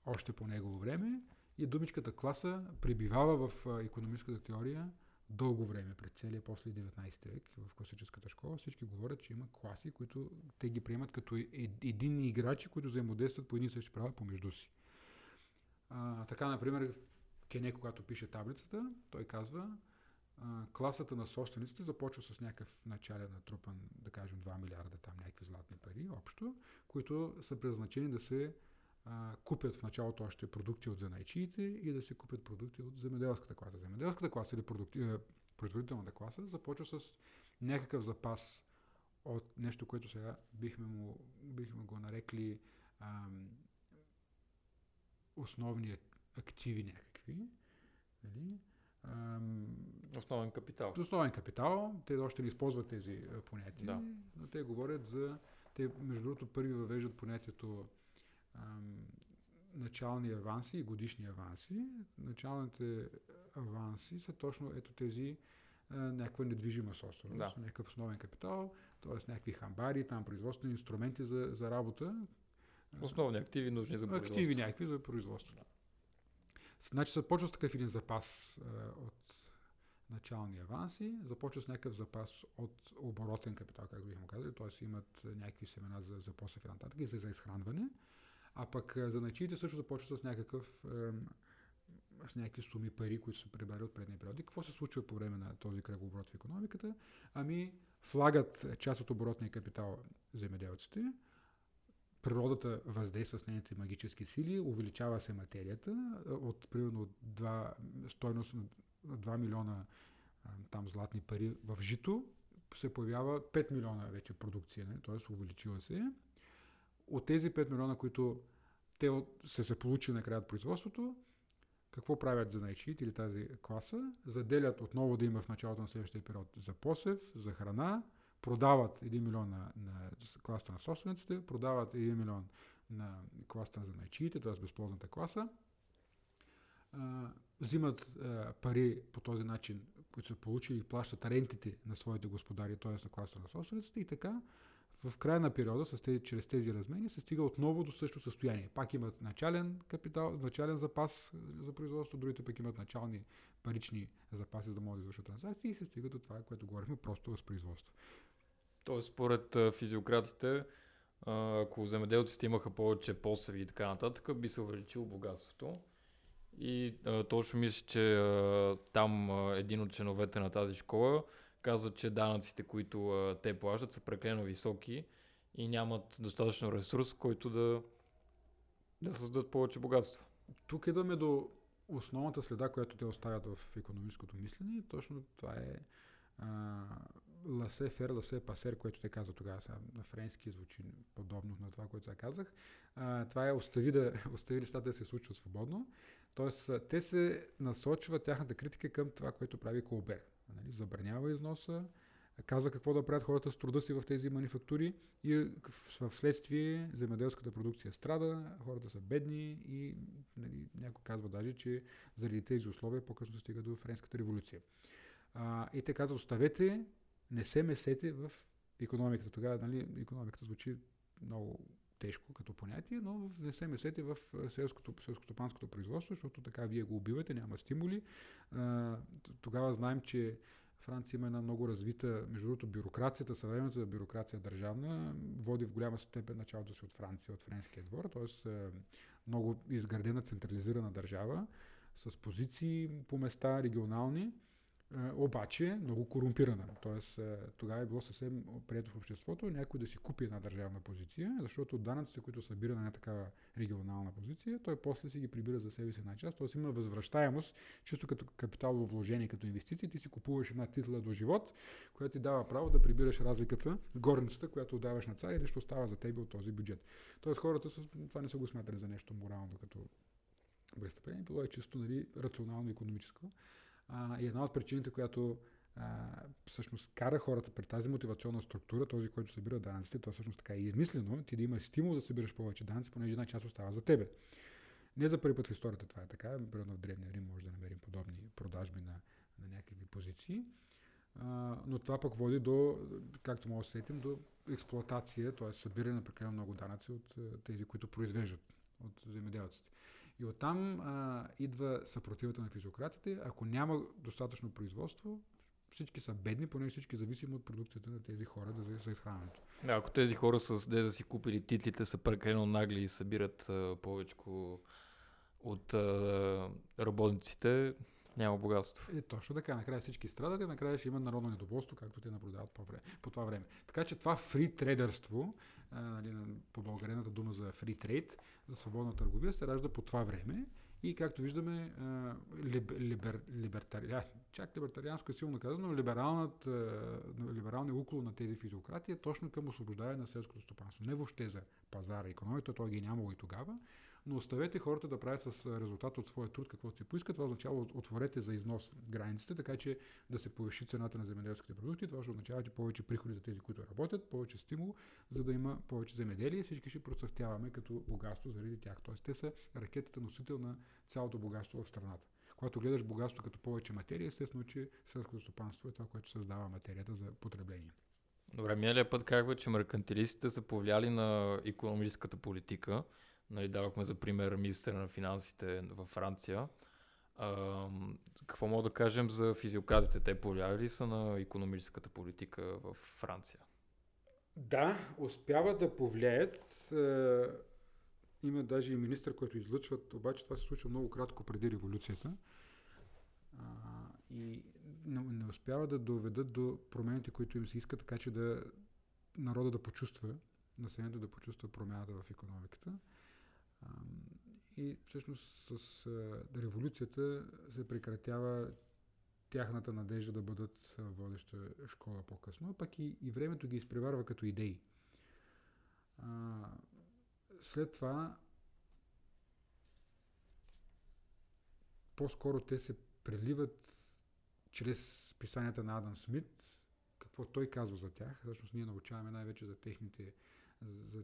още по негово време, и думичката класа пребивава в икономическата теория дълго време, пред целия после 19 век в класическата школа. Всички говорят, че има класи, които те ги приемат като единни играчи, които взаимодействат по едни същи права помежду си. Така, например, Кене, когато пише таблицата, той казва: класата на собствениците започва с някакъв начален натрупан, да кажем 2 милиарда там някакви златни пари общо, които са предназначени да се купят в началото още продукти от занаятчиите и да се купят продукти от земеделската класа. Земеделската класа или производителната класа започва с някакъв запас от нещо, което сега бихме го нарекли основни активи някакви. Нали? Основен капитал. Основен капитал. Те още не използват тези понятия, да, но те говорят за... Те, между другото, първи въвеждат понятието начални аванси и годишни аванси. Началните аванси са точно ето тези някаква недвижима собственост, да, някакъв основен капитал, т.е. някакви хамбари, там производствени инструменти за работа. Основни активи нужни за производство. Активи някакви за производство. Да. Значи започва с такъв един запас от начални аванси, започва с някакъв запас от оборотен капитал, както бихме казали, т.е. имат някакви семена за посев и нататък и за изхранване, а пък занаятчиите също започват с някакви суми пари, които са прибрали от предния период. И какво се случва по време на този кръгооборот в икономиката? Ами влагат част от оборотния капитал земеделците, природата въздейства с нейните магически сили, увеличава се материята от примерно стойност на 2 милиона там златни пари в жито, се появява 5 милиона вече продукция, не? Т.е. увеличила се. От тези 5 милиона, които се получи накрая от производството, какво правят занаятчиите или тази класа? Заделят отново да има в началото на следващия период за посев, за храна, продават 1 милион на класата на собствениците, продават 1 милион на класата на занаятчиите, т.е. безплодната класа. Взимат пари по този начин, които са получили и плащат рентите на своите господари, т.е. на класата на собствениците, и така в края на периода, чрез тези размени, се стига отново до същото състояние. Пак имат начален капитал, начален запас за производство, другите пък имат начални парични запаси, за да могат да извършат транзакции, и се стига до това, което говорихме, просто възпроизводство. Тоест, според физиократите, ако земеделците имаха повече посеви и така нататък, би се увеличило богатството. И точно мисля, че там един от членовете на тази школа казва, че данъците, които те плащат, са преклено високи и нямат достатъчно ресурс, който да създадат повече богатство. Тук идваме до основната следа, която те оставят в икономическото мислене. Точно това е ласе фер, ласе пасер, което те каза тогава. Сега на френски звучи подобно на това, което сега казах. Това е остави нещата да се случват свободно. Тоест, те се насочват тяхната критика към това, което прави Колбер. Нали, забранява износа, казва какво да правят хората с труда си в тези манифактури и вследствие земеделската продукция страда, хората са бедни и някой казва даже, че заради тези условия по-късно стига до Френската революция. И те казват, оставете, не се месете в икономиката. Тогава икономиката звучи много тежко като понятие, но не се месете в селскостопанското производство, защото така вие го убивате, няма стимули. Тогава знаем, че Франция има една много развита, между другото, бюрокрацията, съвременната бюрокрация държавна, води в голяма степен началото си от Франция, от Френския двор, т.е. много изградена, централизирана държава, с позиции по места регионални, обаче много корумпирана. Тоест тогава е било съвсем прието в обществото някой да си купи една държавна позиция, защото данъците, които събира на една такава регионална позиция, той после си ги прибира за себе си една част. Тоест има възвръщаемост, чисто като капиталово вложение, като инвестиции. Ти си купуваш една титла до живот, която ти дава право да прибираш разликата, горницата, която отдаваш на царя, защото става за теб от този бюджет. Тоест хората това не са го смятали за нещо морално като престъпление, било е чисто, нали, рационално икономическо. И една от причините, която всъщност кара хората при тази мотивационна структура, този, който събира данъците, то всъщност така е измислено, ти да имаш стимул да събираш повече данъци, понеже една част остава за тебе. Не за първи път в историята това е така, примерно в Древния Рим може да намерим подобни продажби на някакви позиции, но това пък води до, както може да сетим, до експлоатация, т.е. събиране на прекалено много данъци от тези, които произвеждат, от земеделците. И оттам идва съпротивата на физиократите. Ако няма достатъчно производство, всички са бедни, поне всички зависим от продукцията на тези хора за изхранването. Да, ако тези хора с деза си купили титлите, са прекалено нагли и събират повече от работниците, няма богатство. И точно така. Накрая всички страдат и накрая ще има народно недоволство, както те наблюдават по това време. Така че това фритрейдърство, по-българената дума за фритрейд, за свободна търговия, се ражда по това време и, както виждаме, либертарианско е силно казано, либералният уклон на тези физиократи е точно към освобождаване на селското стопанство. Не въобще за пазара и икономиката, той ги нямало и тогава, но оставете хората да правят с резултат от своя труд каквото си поискат. Това означава отворете за износ границите, така че да се повиши цената на земеделските продукти. Това ще означава, че повече приходи за тези, които работят, повече стимул, за да има повече земеделие. Всички ще процъфтяваме като богатство заради тях. Тоест, те са ракетата носител на цялото богатство в страната. Когато гледаш богатство като повече материя, естествено, че селското стопанство е това, което създава материята за потребление. Добре, миналия път казва, че меркантилистите са повлияли на икономическата политика. Нали, давахме за пример министър на финансите във Франция. Какво мога да кажем за физиократите? Те повлияли ли са на икономическата политика във Франция? Да, успяват да повлияят. Има даже и министър, който излъчват, обаче това се случва много кратко преди революцията. И не успяват да доведат до промените, които им се искат, така че народа да почувства, населението да почувства промяната в икономиката. И всъщност с революцията се прекратява тяхната надежда да бъдат водеща школа по-късно, пък и времето ги изпреварва като идеи. След това по-скоро те се преливат чрез писанията на Адам Смит, какво той казва за тях. Всъщност ние научаваме най-вече за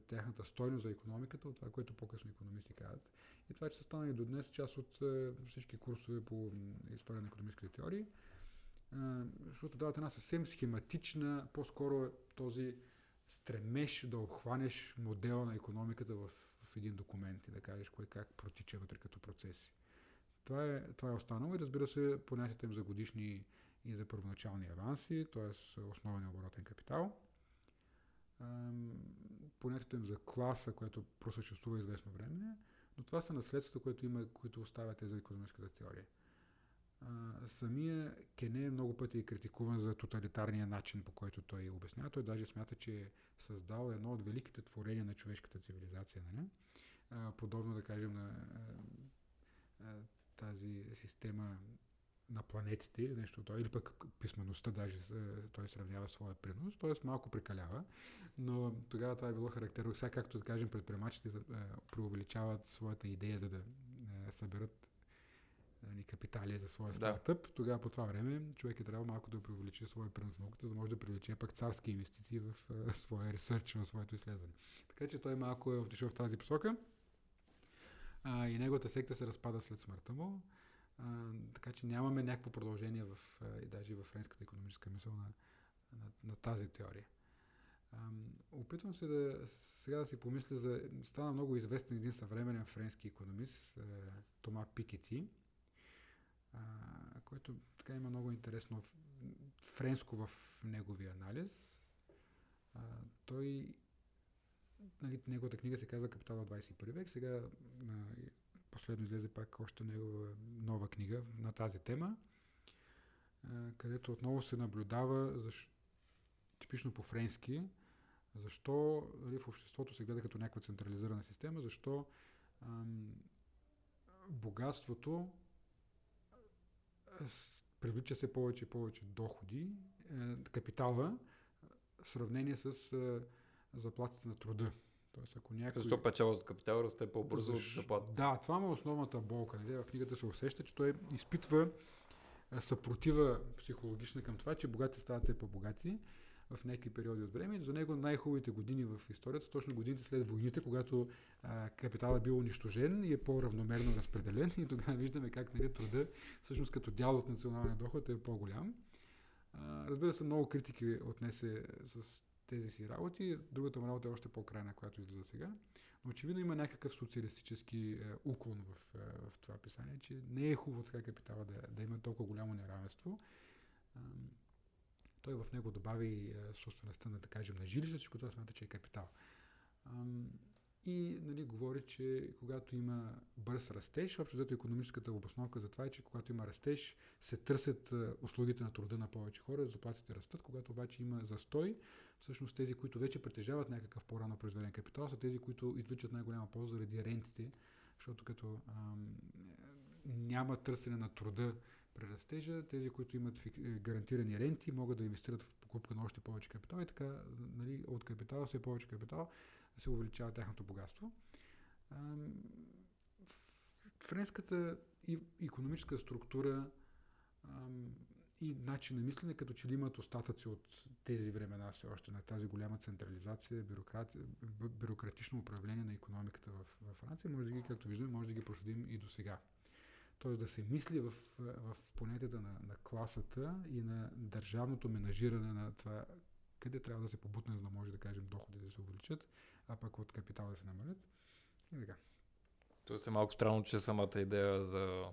тяхната стойност за икономиката, от това, което по-късно икономисти казват. И това, че са станали до днес част от всички курсове по история на икономическите теории, защото дават една съвсем схематична, по-скоро този стремеж да обхванеш модела на икономиката в един документ и да кажеш кое как протича вътре като процеси. Това е останало и, разбира се, понятията им за годишни и за първоначални аванси, т.е. основен оборотен капитал. Понятието им за класа, което просъществува известно време, но това са наследството, които оставят за икономическата теория. Самия Кене много пъти е критикуван за тоталитарния начин, по който той обяснява. Той даже смята, че е създал едно от великите творения на човешката цивилизация. Нали? Подобно, да кажем, на тази система на планетите или нещо това, или пък писмеността, даже той сравнява своя принос, т.е. малко прекалява, но тогава това е било характерно. Сега, както да кажем, предприемачите преувеличават своята идея, за да съберат капитали за своя стартъп, тогава по това време човек е трябва малко да преувеличи своя принос в науката, за да може да привлече пък царски инвестиции в своя ресърч, в своето изследване. Така че той малко е отишъл в тази посока и неговата секта се разпада след смъртта му. Така че нямаме някакво продължение и даже във френската икономическа мисъл на тази теория. Опитвам се сега да си помисля стана много известен един съвременен френски икономист, Тома Пикетти, който така има много интересно френско в неговия анализ. Неговата книга се казва "Капитал в 21 век", сега последно излезе пак още негова нова книга на тази тема, където отново се наблюдава, типично по-френски, защо в обществото се гледа като някаква централизирана система, защо богатството привлича се повече и повече доходи, капитала, в сравнение с заплатите на труда. Тоест, ако някой... Защо печалът от капитала расте по-бързо от заплата? Да, това е основната болка. В книгата се усеща, че той изпитва съпротива психологична към това, че богатите стават все по-богати в някакви периоди от време. За него най-хубавите години в историята, точно годините след войните, когато капиталът бил унищожен и е по-равномерно разпределен, и тогава виждаме как труда, всъщност като дял от националния доход е по-голям. Разбира се, много критики отнесе с тези си работи. Другата му работа е още по-крайна, която излиза сега. Но очевидно има някакъв социалистически уклон в това писание, че не е хубаво така капитала да има толкова голямо неравенство. Той в него добави собствеността на, да кажем, на жилища, всичко това смята, че е капитал. И говори, че когато има бърз растеж, общо взето икономическата обосновка за това е, че когато има растеж, се търсят услугите на труда на повече хора, заплатите растат. Когато обаче има застой, всъщност тези, които вече притежават някакъв по-рано произведен капитал, са тези, които извличат най-голяма полза заради рентите, защото като няма търсене на труда при растежа, тези, които имат гарантирани ренти, могат да инвестират в покупка на още повече капитал и така от капитала, все повече капитал, се увеличава тяхното богатство. Френската икономическа структура и начин на мислене, като че ли имат остатъци от тези времена все още на тази голяма централизация, бюрократично управление на икономиката в Франция, може да ги, както виждаме, може да ги проследим и до сега. Т.е. да се мисли в понятията на класата и на държавното менажиране на това, къде трябва да се побутне, за да може, да кажем, доходите да се увеличат, а пък от капитала да се намалят. И така. Тоест е малко странно, че самата идея за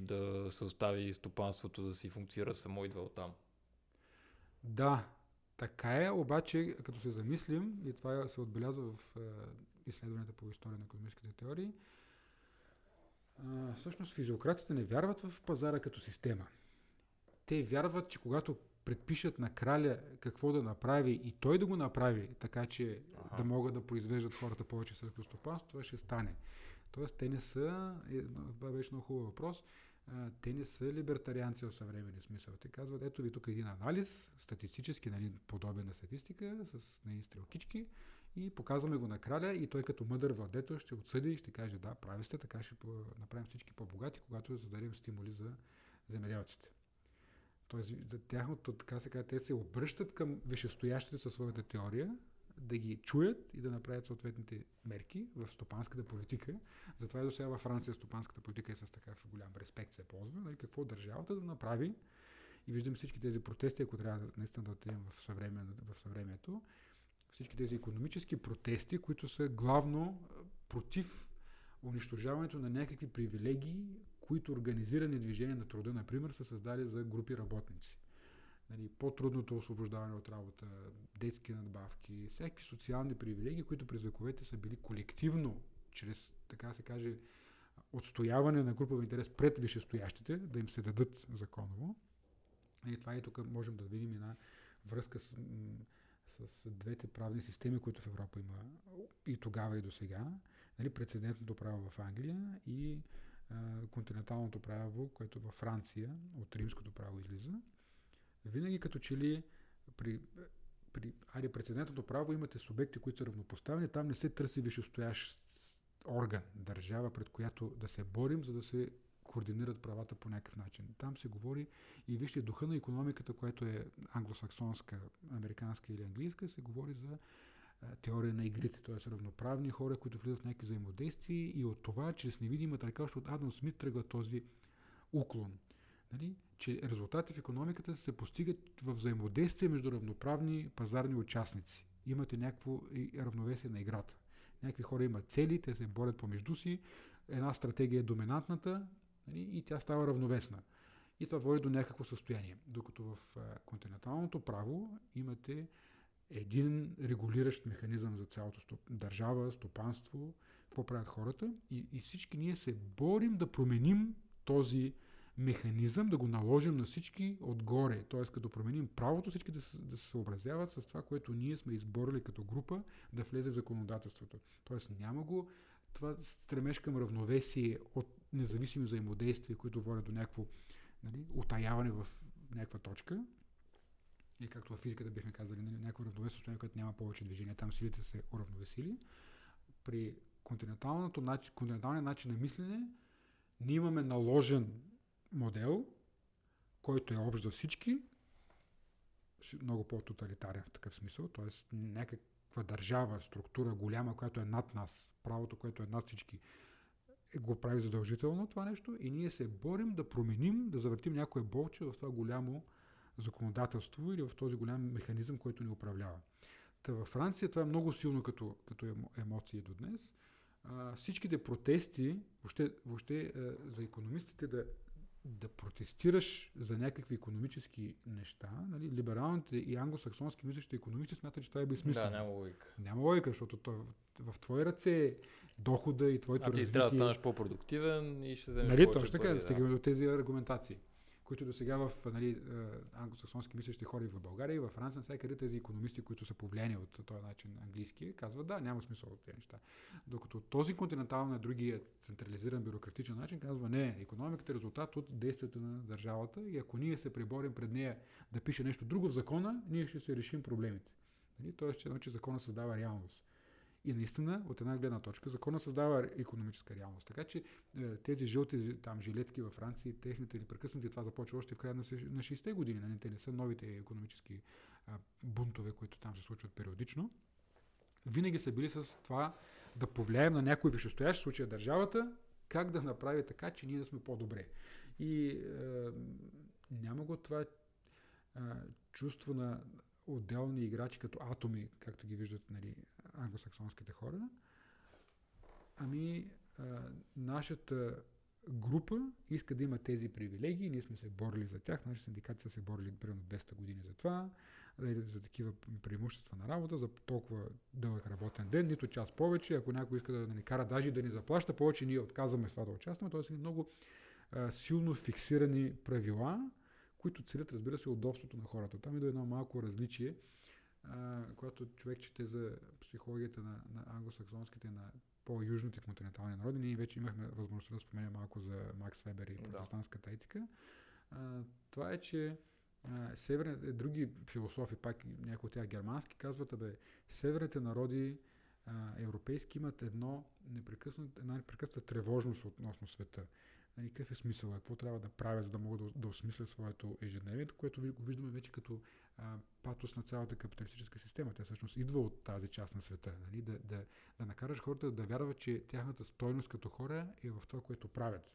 да се остави стопанството да си функционира само идва оттам. Да, така е, обаче като се замислим, и това се отбелязва в изследванията по история на икономическите теории, всъщност физиократите не вярват в пазара като система. Те вярват, че когато предпишат на краля какво да направи и той да го направи, така че да могат да произвеждат хората повече селско стопанство, това ще стане. Тоест, те не са, това беше много хубав въпрос, те не са либертарианци в съвременния смисъл. Те казват, ето ви тук един анализ, статистически, подобен на статистика, с стрелкички, и показваме го на краля и той като мъдър владетел ще отсъди и ще каже, да, прави сте, така ще направим всички по-богати, когато зададем стимули за земеделците. Тоест, за тяхното, така се казва, те се обръщат към висшестоящите със своята теория, да ги чуят и да направят съответните мерки в стопанската политика. Затова и до сега във Франция стопанската политика е с такъв голям респект се ползва. Какво държавата да направи? И виждаме всички тези протести, ако трябва наистина да отидем в съвремието, всички тези икономически протести, които са главно против унищожаването на някакви привилегии, които организирани движения на труда, например, са създали за групи работници. По-трудното освобождаване от работа, детски надбавки, всякакви социални привилегии, които през вековете са били колективно, чрез, така се каже, отстояване на групов интерес пред висшестоящите, да им се дадат законово. И това и тук можем да видим една връзка с двете правни системи, които в Европа има и тогава и до сега. Прецедентното право в Англия и континенталното право, което във Франция от римското право излиза. Винаги като че ли при прецедентното право имате субекти, които са равнопоставени, там не се търси висшестоящ орган, държава, пред която да се борим, за да се координират правата по някакъв начин. Там се говори и вижте духа на икономиката, която е англосаксонска, американска или английска, се говори за теория на игрите, т.е. равноправни хора, които влизат в някакви взаимодействия и от това, чрез невидимата ръка, защото от Адам Смит тръгва този уклон. Че резултати в икономиката се постигат в взаимодействие между равноправни пазарни участници. Имате някакво равновесие на играта. Някакви хора имат цели, те се борят помежду си, една стратегия е доминантната и тя става равновесна. И това води до някакво състояние. Докато в континенталното право имате един регулиращ механизъм за цялото държава, стопанство, какво правят хората, и всички ние се борим да променим този механизъм, да го наложим на всички отгоре. Т.е. като променим правото, всички да се съобразяват с това, което ние сме изборили като група да влезе в законодателството. Т.е. няма го това стремеж към равновесие от независими взаимодействия, които водят до някакво утаяване в някаква точка. И както в физиката бихме казали, някакво равновесие, което няма повече движение. Там силите се уравновесили. При континенталния начин на мислене ние имаме наложен модел, който е общ за всички, много по-тоталитарен в такъв смисъл, т.е. някаква държава, структура голяма, която е над нас, правото, което е над всички, го прави задължително това нещо и ние се борим да променим, да завъртим някое болче в това голямо законодателство или в този голям механизъм, който ни управлява. Та във Франция това е много силно като емоции до днес. Всичките протести, въобще за икономистите да протестираш за някакви икономически неща, либералните и англосаксонски мислещи икономисти смятат, че това е безсмислено. Да, няма логика. Няма логика, защото в твои ръце дохода и твоето развитие... А ти трябва да станеш по-продуктивен и ще вземеш повече. Точно така, да стигаме до тези аргументации, които до сега в англосаксонски мислещи хора и в България, и във Франция, всякъде тези икономисти, които са повлияни от този начин английския, казват да, няма смисъл от тези неща. Докато този континентален, другия централизиран бюрократичен начин казва не, икономиката е резултат от действията на държавата и ако ние се преборим пред нея да пише нещо друго в закона, ние ще се решим проблемите. Тоест, че законът създава реалност. И наистина, от една гледна точка, законът създава икономическа реалност. Така че тези жълти там жилетки във Франция, техните непрекъснати, това започва още в края на 60-те години. Те не са новите икономически бунтове, които там се случват периодично. Винаги са били с това да повлияем на някой висшестоящ, в случая държавата, как да направи така, че ние да сме по-добре. И няма го това чувство на отделни играчи като атоми, както ги виждат англосаксонските хора, ами нашата група иска да има тези привилегии, ние сме се борили за тях, нашите синдикати са се борили примерно 200 години за това, за такива преимущества на работа, за толкова дълъг работен ден, нито час повече, ако някой иска да ни кара даже да ни заплаща повече, ние отказваме с това да участваме, т.е. много силно фиксирани правила, които целят, разбира се, удобството на хората. Там идва едно малко различие, когато човек чете за психологията на англосаксонските, на по-южните континентални народи. Ние вече имахме възможността да споменем малко за Макс Вебер и протестантската етика. Това е, че други философи, пак някои от тях германски, казват, северните народи европейски имат една непрекъсната тревожност относно света. Какъв е смисъл, какво трябва да правя, за да мога да осмисля своето ежедневие, което го виждаме вече като патос на цялата капиталистическа система. Тя всъщност идва от тази част на света. Да накараш хората да вярват, че тяхната стойност като хора е в това, което правят.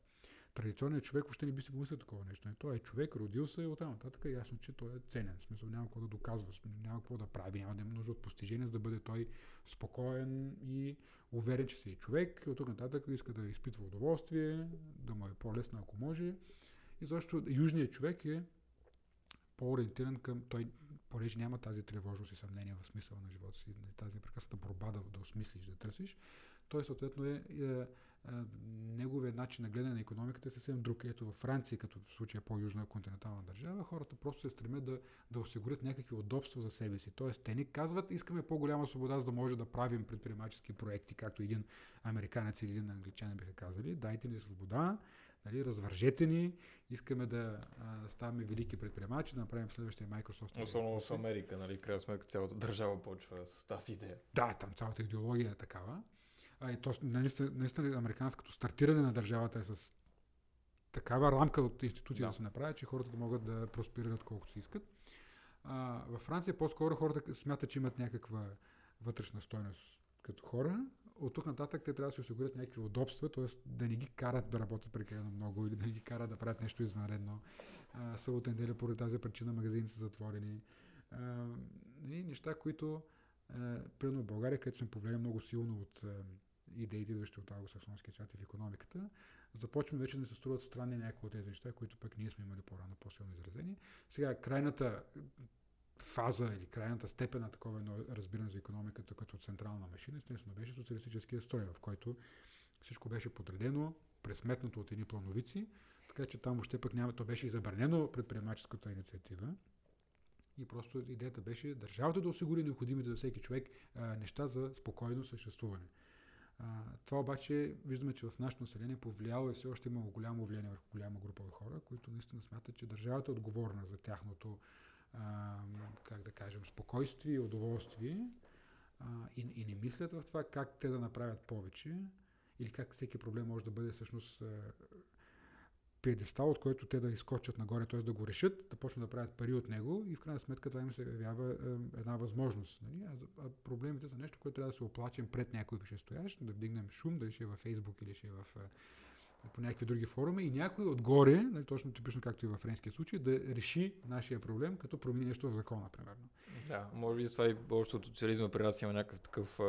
Традиционният човек въобще не би си помислил такова нещо. Той е човек, родил се и оттам нататък е ясно, че той е ценен. В смисъл, няма какво да доказва, няма какво да прави, няма да има нужда от постижения, за да бъде той спокоен и уверен, че си е човек. И от тук нататък иска да изпитва удоволствие, да му е по-лесно, ако може. И защото южният човек е по-ориентиран към... Той понеже няма тази тревожност и съмнение в смисъла на живота си, тази непрекъсната борба да осмислиш, да търсиш. Той съответно неговият начин на гледане на икономиката е съвсем друг. Ето във Франция, като в случая по-южна континентална държава, хората просто се стремят да осигурят някакви удобства за себе си. Тоест, те ни казват, искаме по-голяма свобода, за да може да правим предприемачески проекти, както един американец или един англичанин биха казали. Дайте ни свобода, развържете ни, искаме да ставаме велики предприемачи, да направим следващия Microsoft. Особено в Америка, крайна сметка цялата държава почва с тази идея. Да, там цялата идеология е такава. Наистина американското стартиране на държавата е с такава рамка от институции да се направят, че хората могат да просперират колкото си искат. Във Франция по-скоро хората смятат, че имат някаква вътрешна стойност като хора. От тук нататък те трябва да се осигурят някакви удобства, т.е. да не ги карат да работят прекалено много или да не ги карат да правят нещо извънредно. Събота и неделя поради тази причина магазини са затворени. Неща, които примерно в България, където сме повлияли много силно от идеите, идващи от англосаксонския свят и в икономиката, започваме вече да се струват странни някои от тези неща, които пък ние сме имали по-рано, по-силно изразени. Сега, крайната фаза или крайната степен на такова едно разбиране за икономиката като централна машина, естествено беше социалистическия строй, в който всичко беше подредено, пресметнато от едни плановици, така че там още пък няма, то беше и забранено предприемаческата инициатива. И просто идеята беше държавата да осигури необходимите за всеки човек неща за спокойно съществуване. Това обаче виждаме, че в нашето население повлияло и все още имало голямо влияние върху голяма група хора, които наистина смятат, че държавата е отговорна за тяхното, как да кажем, спокойствие и удоволствие, и не мислят в това как те да направят повече или как всеки проблем може да бъде всъщност пиедестал, от който те да изкочат нагоре, т.е. да го решат, да почнат да правят пари от него и в крайна сметка това им се явява една възможност. Нали? А проблемите са нещо, което трябва да се оплачем пред някой вишестоящ, да вдигнем шум, дали ще е във Фейсбук или ще е по някакви други форуми и някой отгоре, нали, точно типично както и във френския случай, да реши нашия проблем, като промени нещо в закона, примерно. Да, може би това и още от социализма при нас има някакъв такъв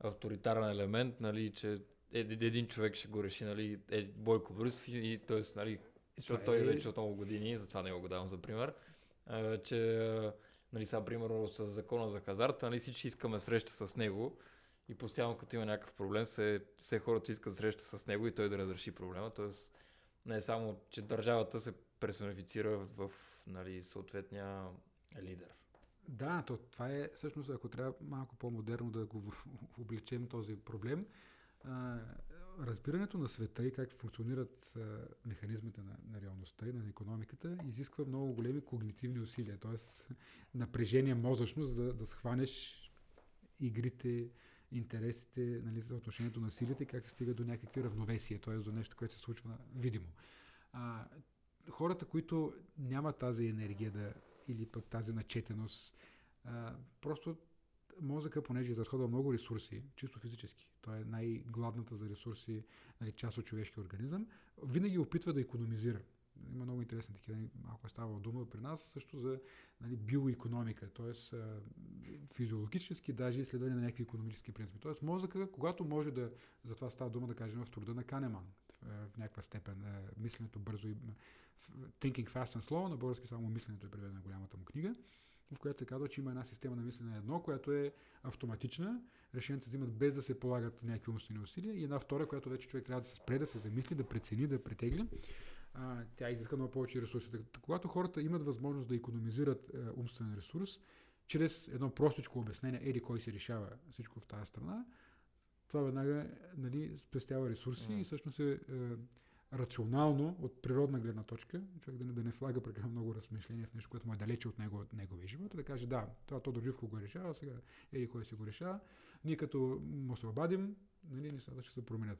авторитарен елемент, нали, че един човек ще го реши, нали, Бойко Борисов, и т.е. нали, защото той вече от много години, затова не го давам за пример, че нали, сега примерно с закона за хазарта, нали, всички искаме среща с него и постоянно като има някакъв проблем, все хората искат среща с него и той да разреши проблема, т.е. не само, че държавата се персонифицира в нали, съответния лидер. Да, то това е всъщност, ако трябва малко по-модерно да го облечем този проблем, разбирането на света и как функционират механизмите на реалността и на икономиката изисква много големи когнитивни усилия, т.е. напрежение мозъчно, за да схванеш игрите, интересите, нали, за отношението на силите и как се стига до някакви равновесия, т.е. до нещо, което се случва видимо. Хората, които нямат тази енергия или пък тази начетеност, просто мозъка, понеже изразходва много ресурси, чисто физически, той е най-гладната за ресурси, нали, част от човешкия организъм, винаги опитва да икономизира. Има много интересни такива, малко е ставало дума при нас, също за нали, биоикономика, т.е. физиологически, даже изследване на някакви икономически принципи. Т.е. мозъка, когато може да, за това става дума да кажем в труда на Канеман, в някаква степен, мисленето бързо и Thinking Fast and Slow, на български само мисленето е преведена голямата му книга, в която се казва, че има една система на мислене едно, която е автоматична, решенията се взимат без да се полагат някакви умствени усилия, и една втора, която вече човек трябва да се спре, да се замисли, да прецени, да претегли. Тя изиска много повече ресурси. Когато хората имат възможност да икономизират умствен ресурс, чрез едно простичко обяснение, еди кой се решава всичко в тази страна, това веднага нали, спестява ресурси и всъщност е рационално, от природна гледна точка, човек да не влага прекалено много размишление в нещо, което му е далече от него, от неговия живот, да каже, да, това то Дорживко го решава, сега еди кой си го решава, ние като му се обадим, нали, нещата ще се променят.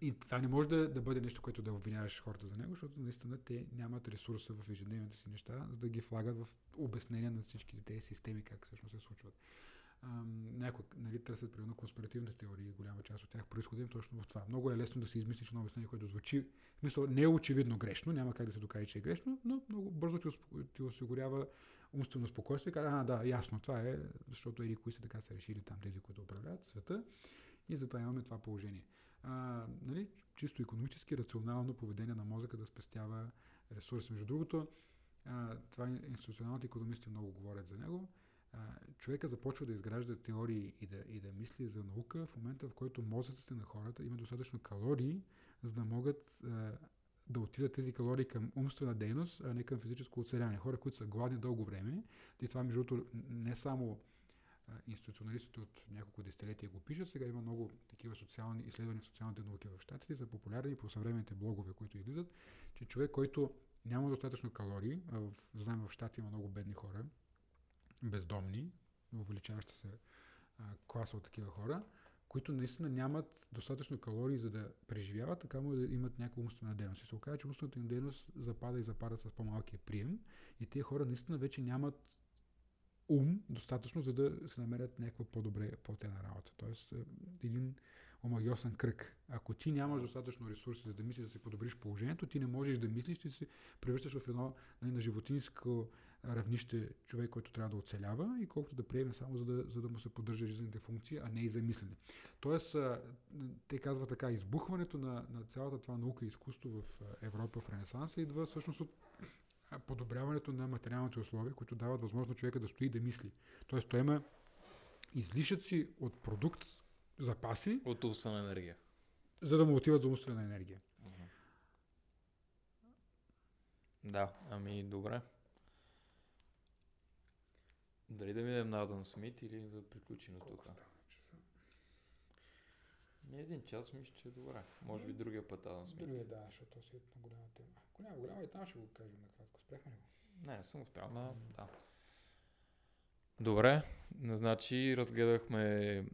И това не може да бъде нещо, което да обвиняваш хората за него, защото наистина те нямат ресурса в ежедневните си неща, за да ги влагат в обяснение на всички тези системи, как всъщност се случват. Някои нали, търсят примерно конспиративните теории, голяма част от тях произходим точно в това. Много е лесно да се измислиш едно обяснение, което звучи, в смисъл не е очевидно грешно, няма как да се докаже, че е грешно, но много бързо ти осигурява умствено спокойствие, казва, да, ясно, това е, защото еди кои са така са решили там тези, които управляват света. И затова имаме това положение. Нали, чисто икономически, рационално поведение на мозъка да спестява ресурси. Между другото, това институционалните икономисти много говорят за него. Човека започва да изгражда теории и да мисли за наука в момента, в който мозъците на хората имат достатъчно калории, за да могат да отидат тези калории към умствена дейност, а не към физическо оцеляване. Хора, които са гладни дълго време, и това между другото не само институционалистите от няколко десетилетия го пишат. Сега има много такива социални изследвания в социалните науки в щатите, са популярни по съвременните блогове, които излизат, че човек, който няма достатъчно калории, знаем в щати има много бедни хора, бездомни, увеличаваща се класа от такива хора, които наистина нямат достатъчно калории, за да преживяват, така му да имат някаква умствена дейност. И се оказва, че умствената им дейност запада и запада с по-малкия прием и тези хора наистина вече нямат ум достатъчно, за да се намерят някаква по-добре платена работа. Тоест един омагиосен кръг. Ако ти нямаш достатъчно ресурси, за да мислиш да си подобриш положението, ти не можеш да мислиш, ти се превръщаш в едно на животинско равнище човек, който трябва да оцелява и колкото да приеме само за да му се поддържа жизнените функции, а не и за мислене. Тоест, те казват така, избухването на цялата това наука и изкуство в Европа в Ренесанса идва всъщност от подобряването на материалните условия, които дават възможност човека да стои и да мисли. Тоест той има излишъци от продукт, запаси от умствена енергия, за да му отиват за умствена енергия. Да, ами добре. Дали да минем на Адам Смит или да приключим тук? Колко става часа? Един час мисля, че е добре. Може би другия път Адам Смит. Другия, да, защото си е една голяма тема. Ако няма голяма и там ще го кажем накратко. Спряхме ли го? Не, съм успял, но да. Добре, значи разгледахме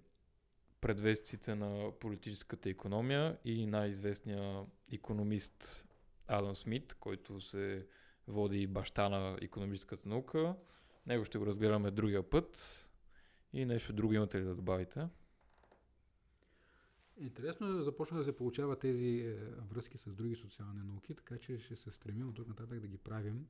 предвестиците на политическата икономия и най-известния икономист Адам Смит, който се води баща на икономическата наука. Него ще го разгледаме другия път. И нещо друго имате ли да добавите? Интересно, започна да се получава тези връзки с други социални науки, така че ще се стремим от тук нататък да ги правим,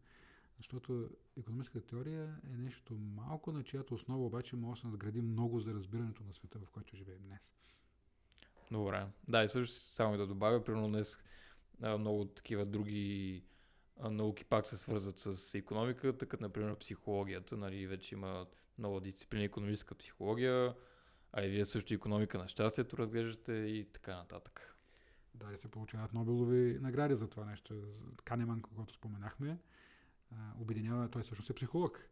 защото икономическата теория е нещо малко, на чиято основа обаче може да се надгради много за разбирането на света, в който живеем днес. Добре. Да, и също само да добавя, примерно днес много такива други науки пак се свързват с икономиката, като например психологията. Нали, вече има нова дисциплина икономическа психология, а и вие също икономика на щастието разглеждате и така нататък. Да, и се получават Нобелови награди за това нещо. Канеман, когато споменахме, обединява, той всъщност е психолог,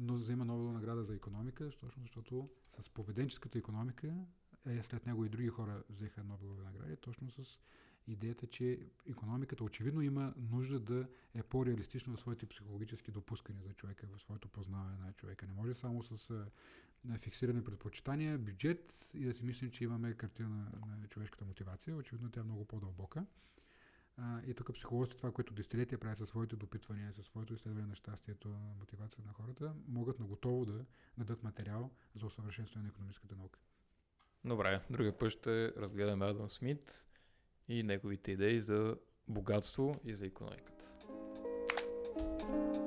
но взема Нобелова награда за икономика, защото с поведенческата икономика, след него и други хора взеха Нобелови награди, точно с идеята, че икономиката очевидно има нужда да е по-реалистична в своите психологически допускания за човека, в своето познаване на човека. Не може само с фиксирани предпочитания, бюджет и да си мислим, че имаме картина на човешката мотивация. Очевидно тя е много по-дълбока. И тук психолозите, това, което десетилетия прави със своите допитвания, със своето изследване на щастието, на мотивацията на хората, могат наготово да дадат материал за усъвършенстване на икономическата наука. Добре, другия път ще разгледаме Адам Смит и неговите идеи за богатство и за икономиката.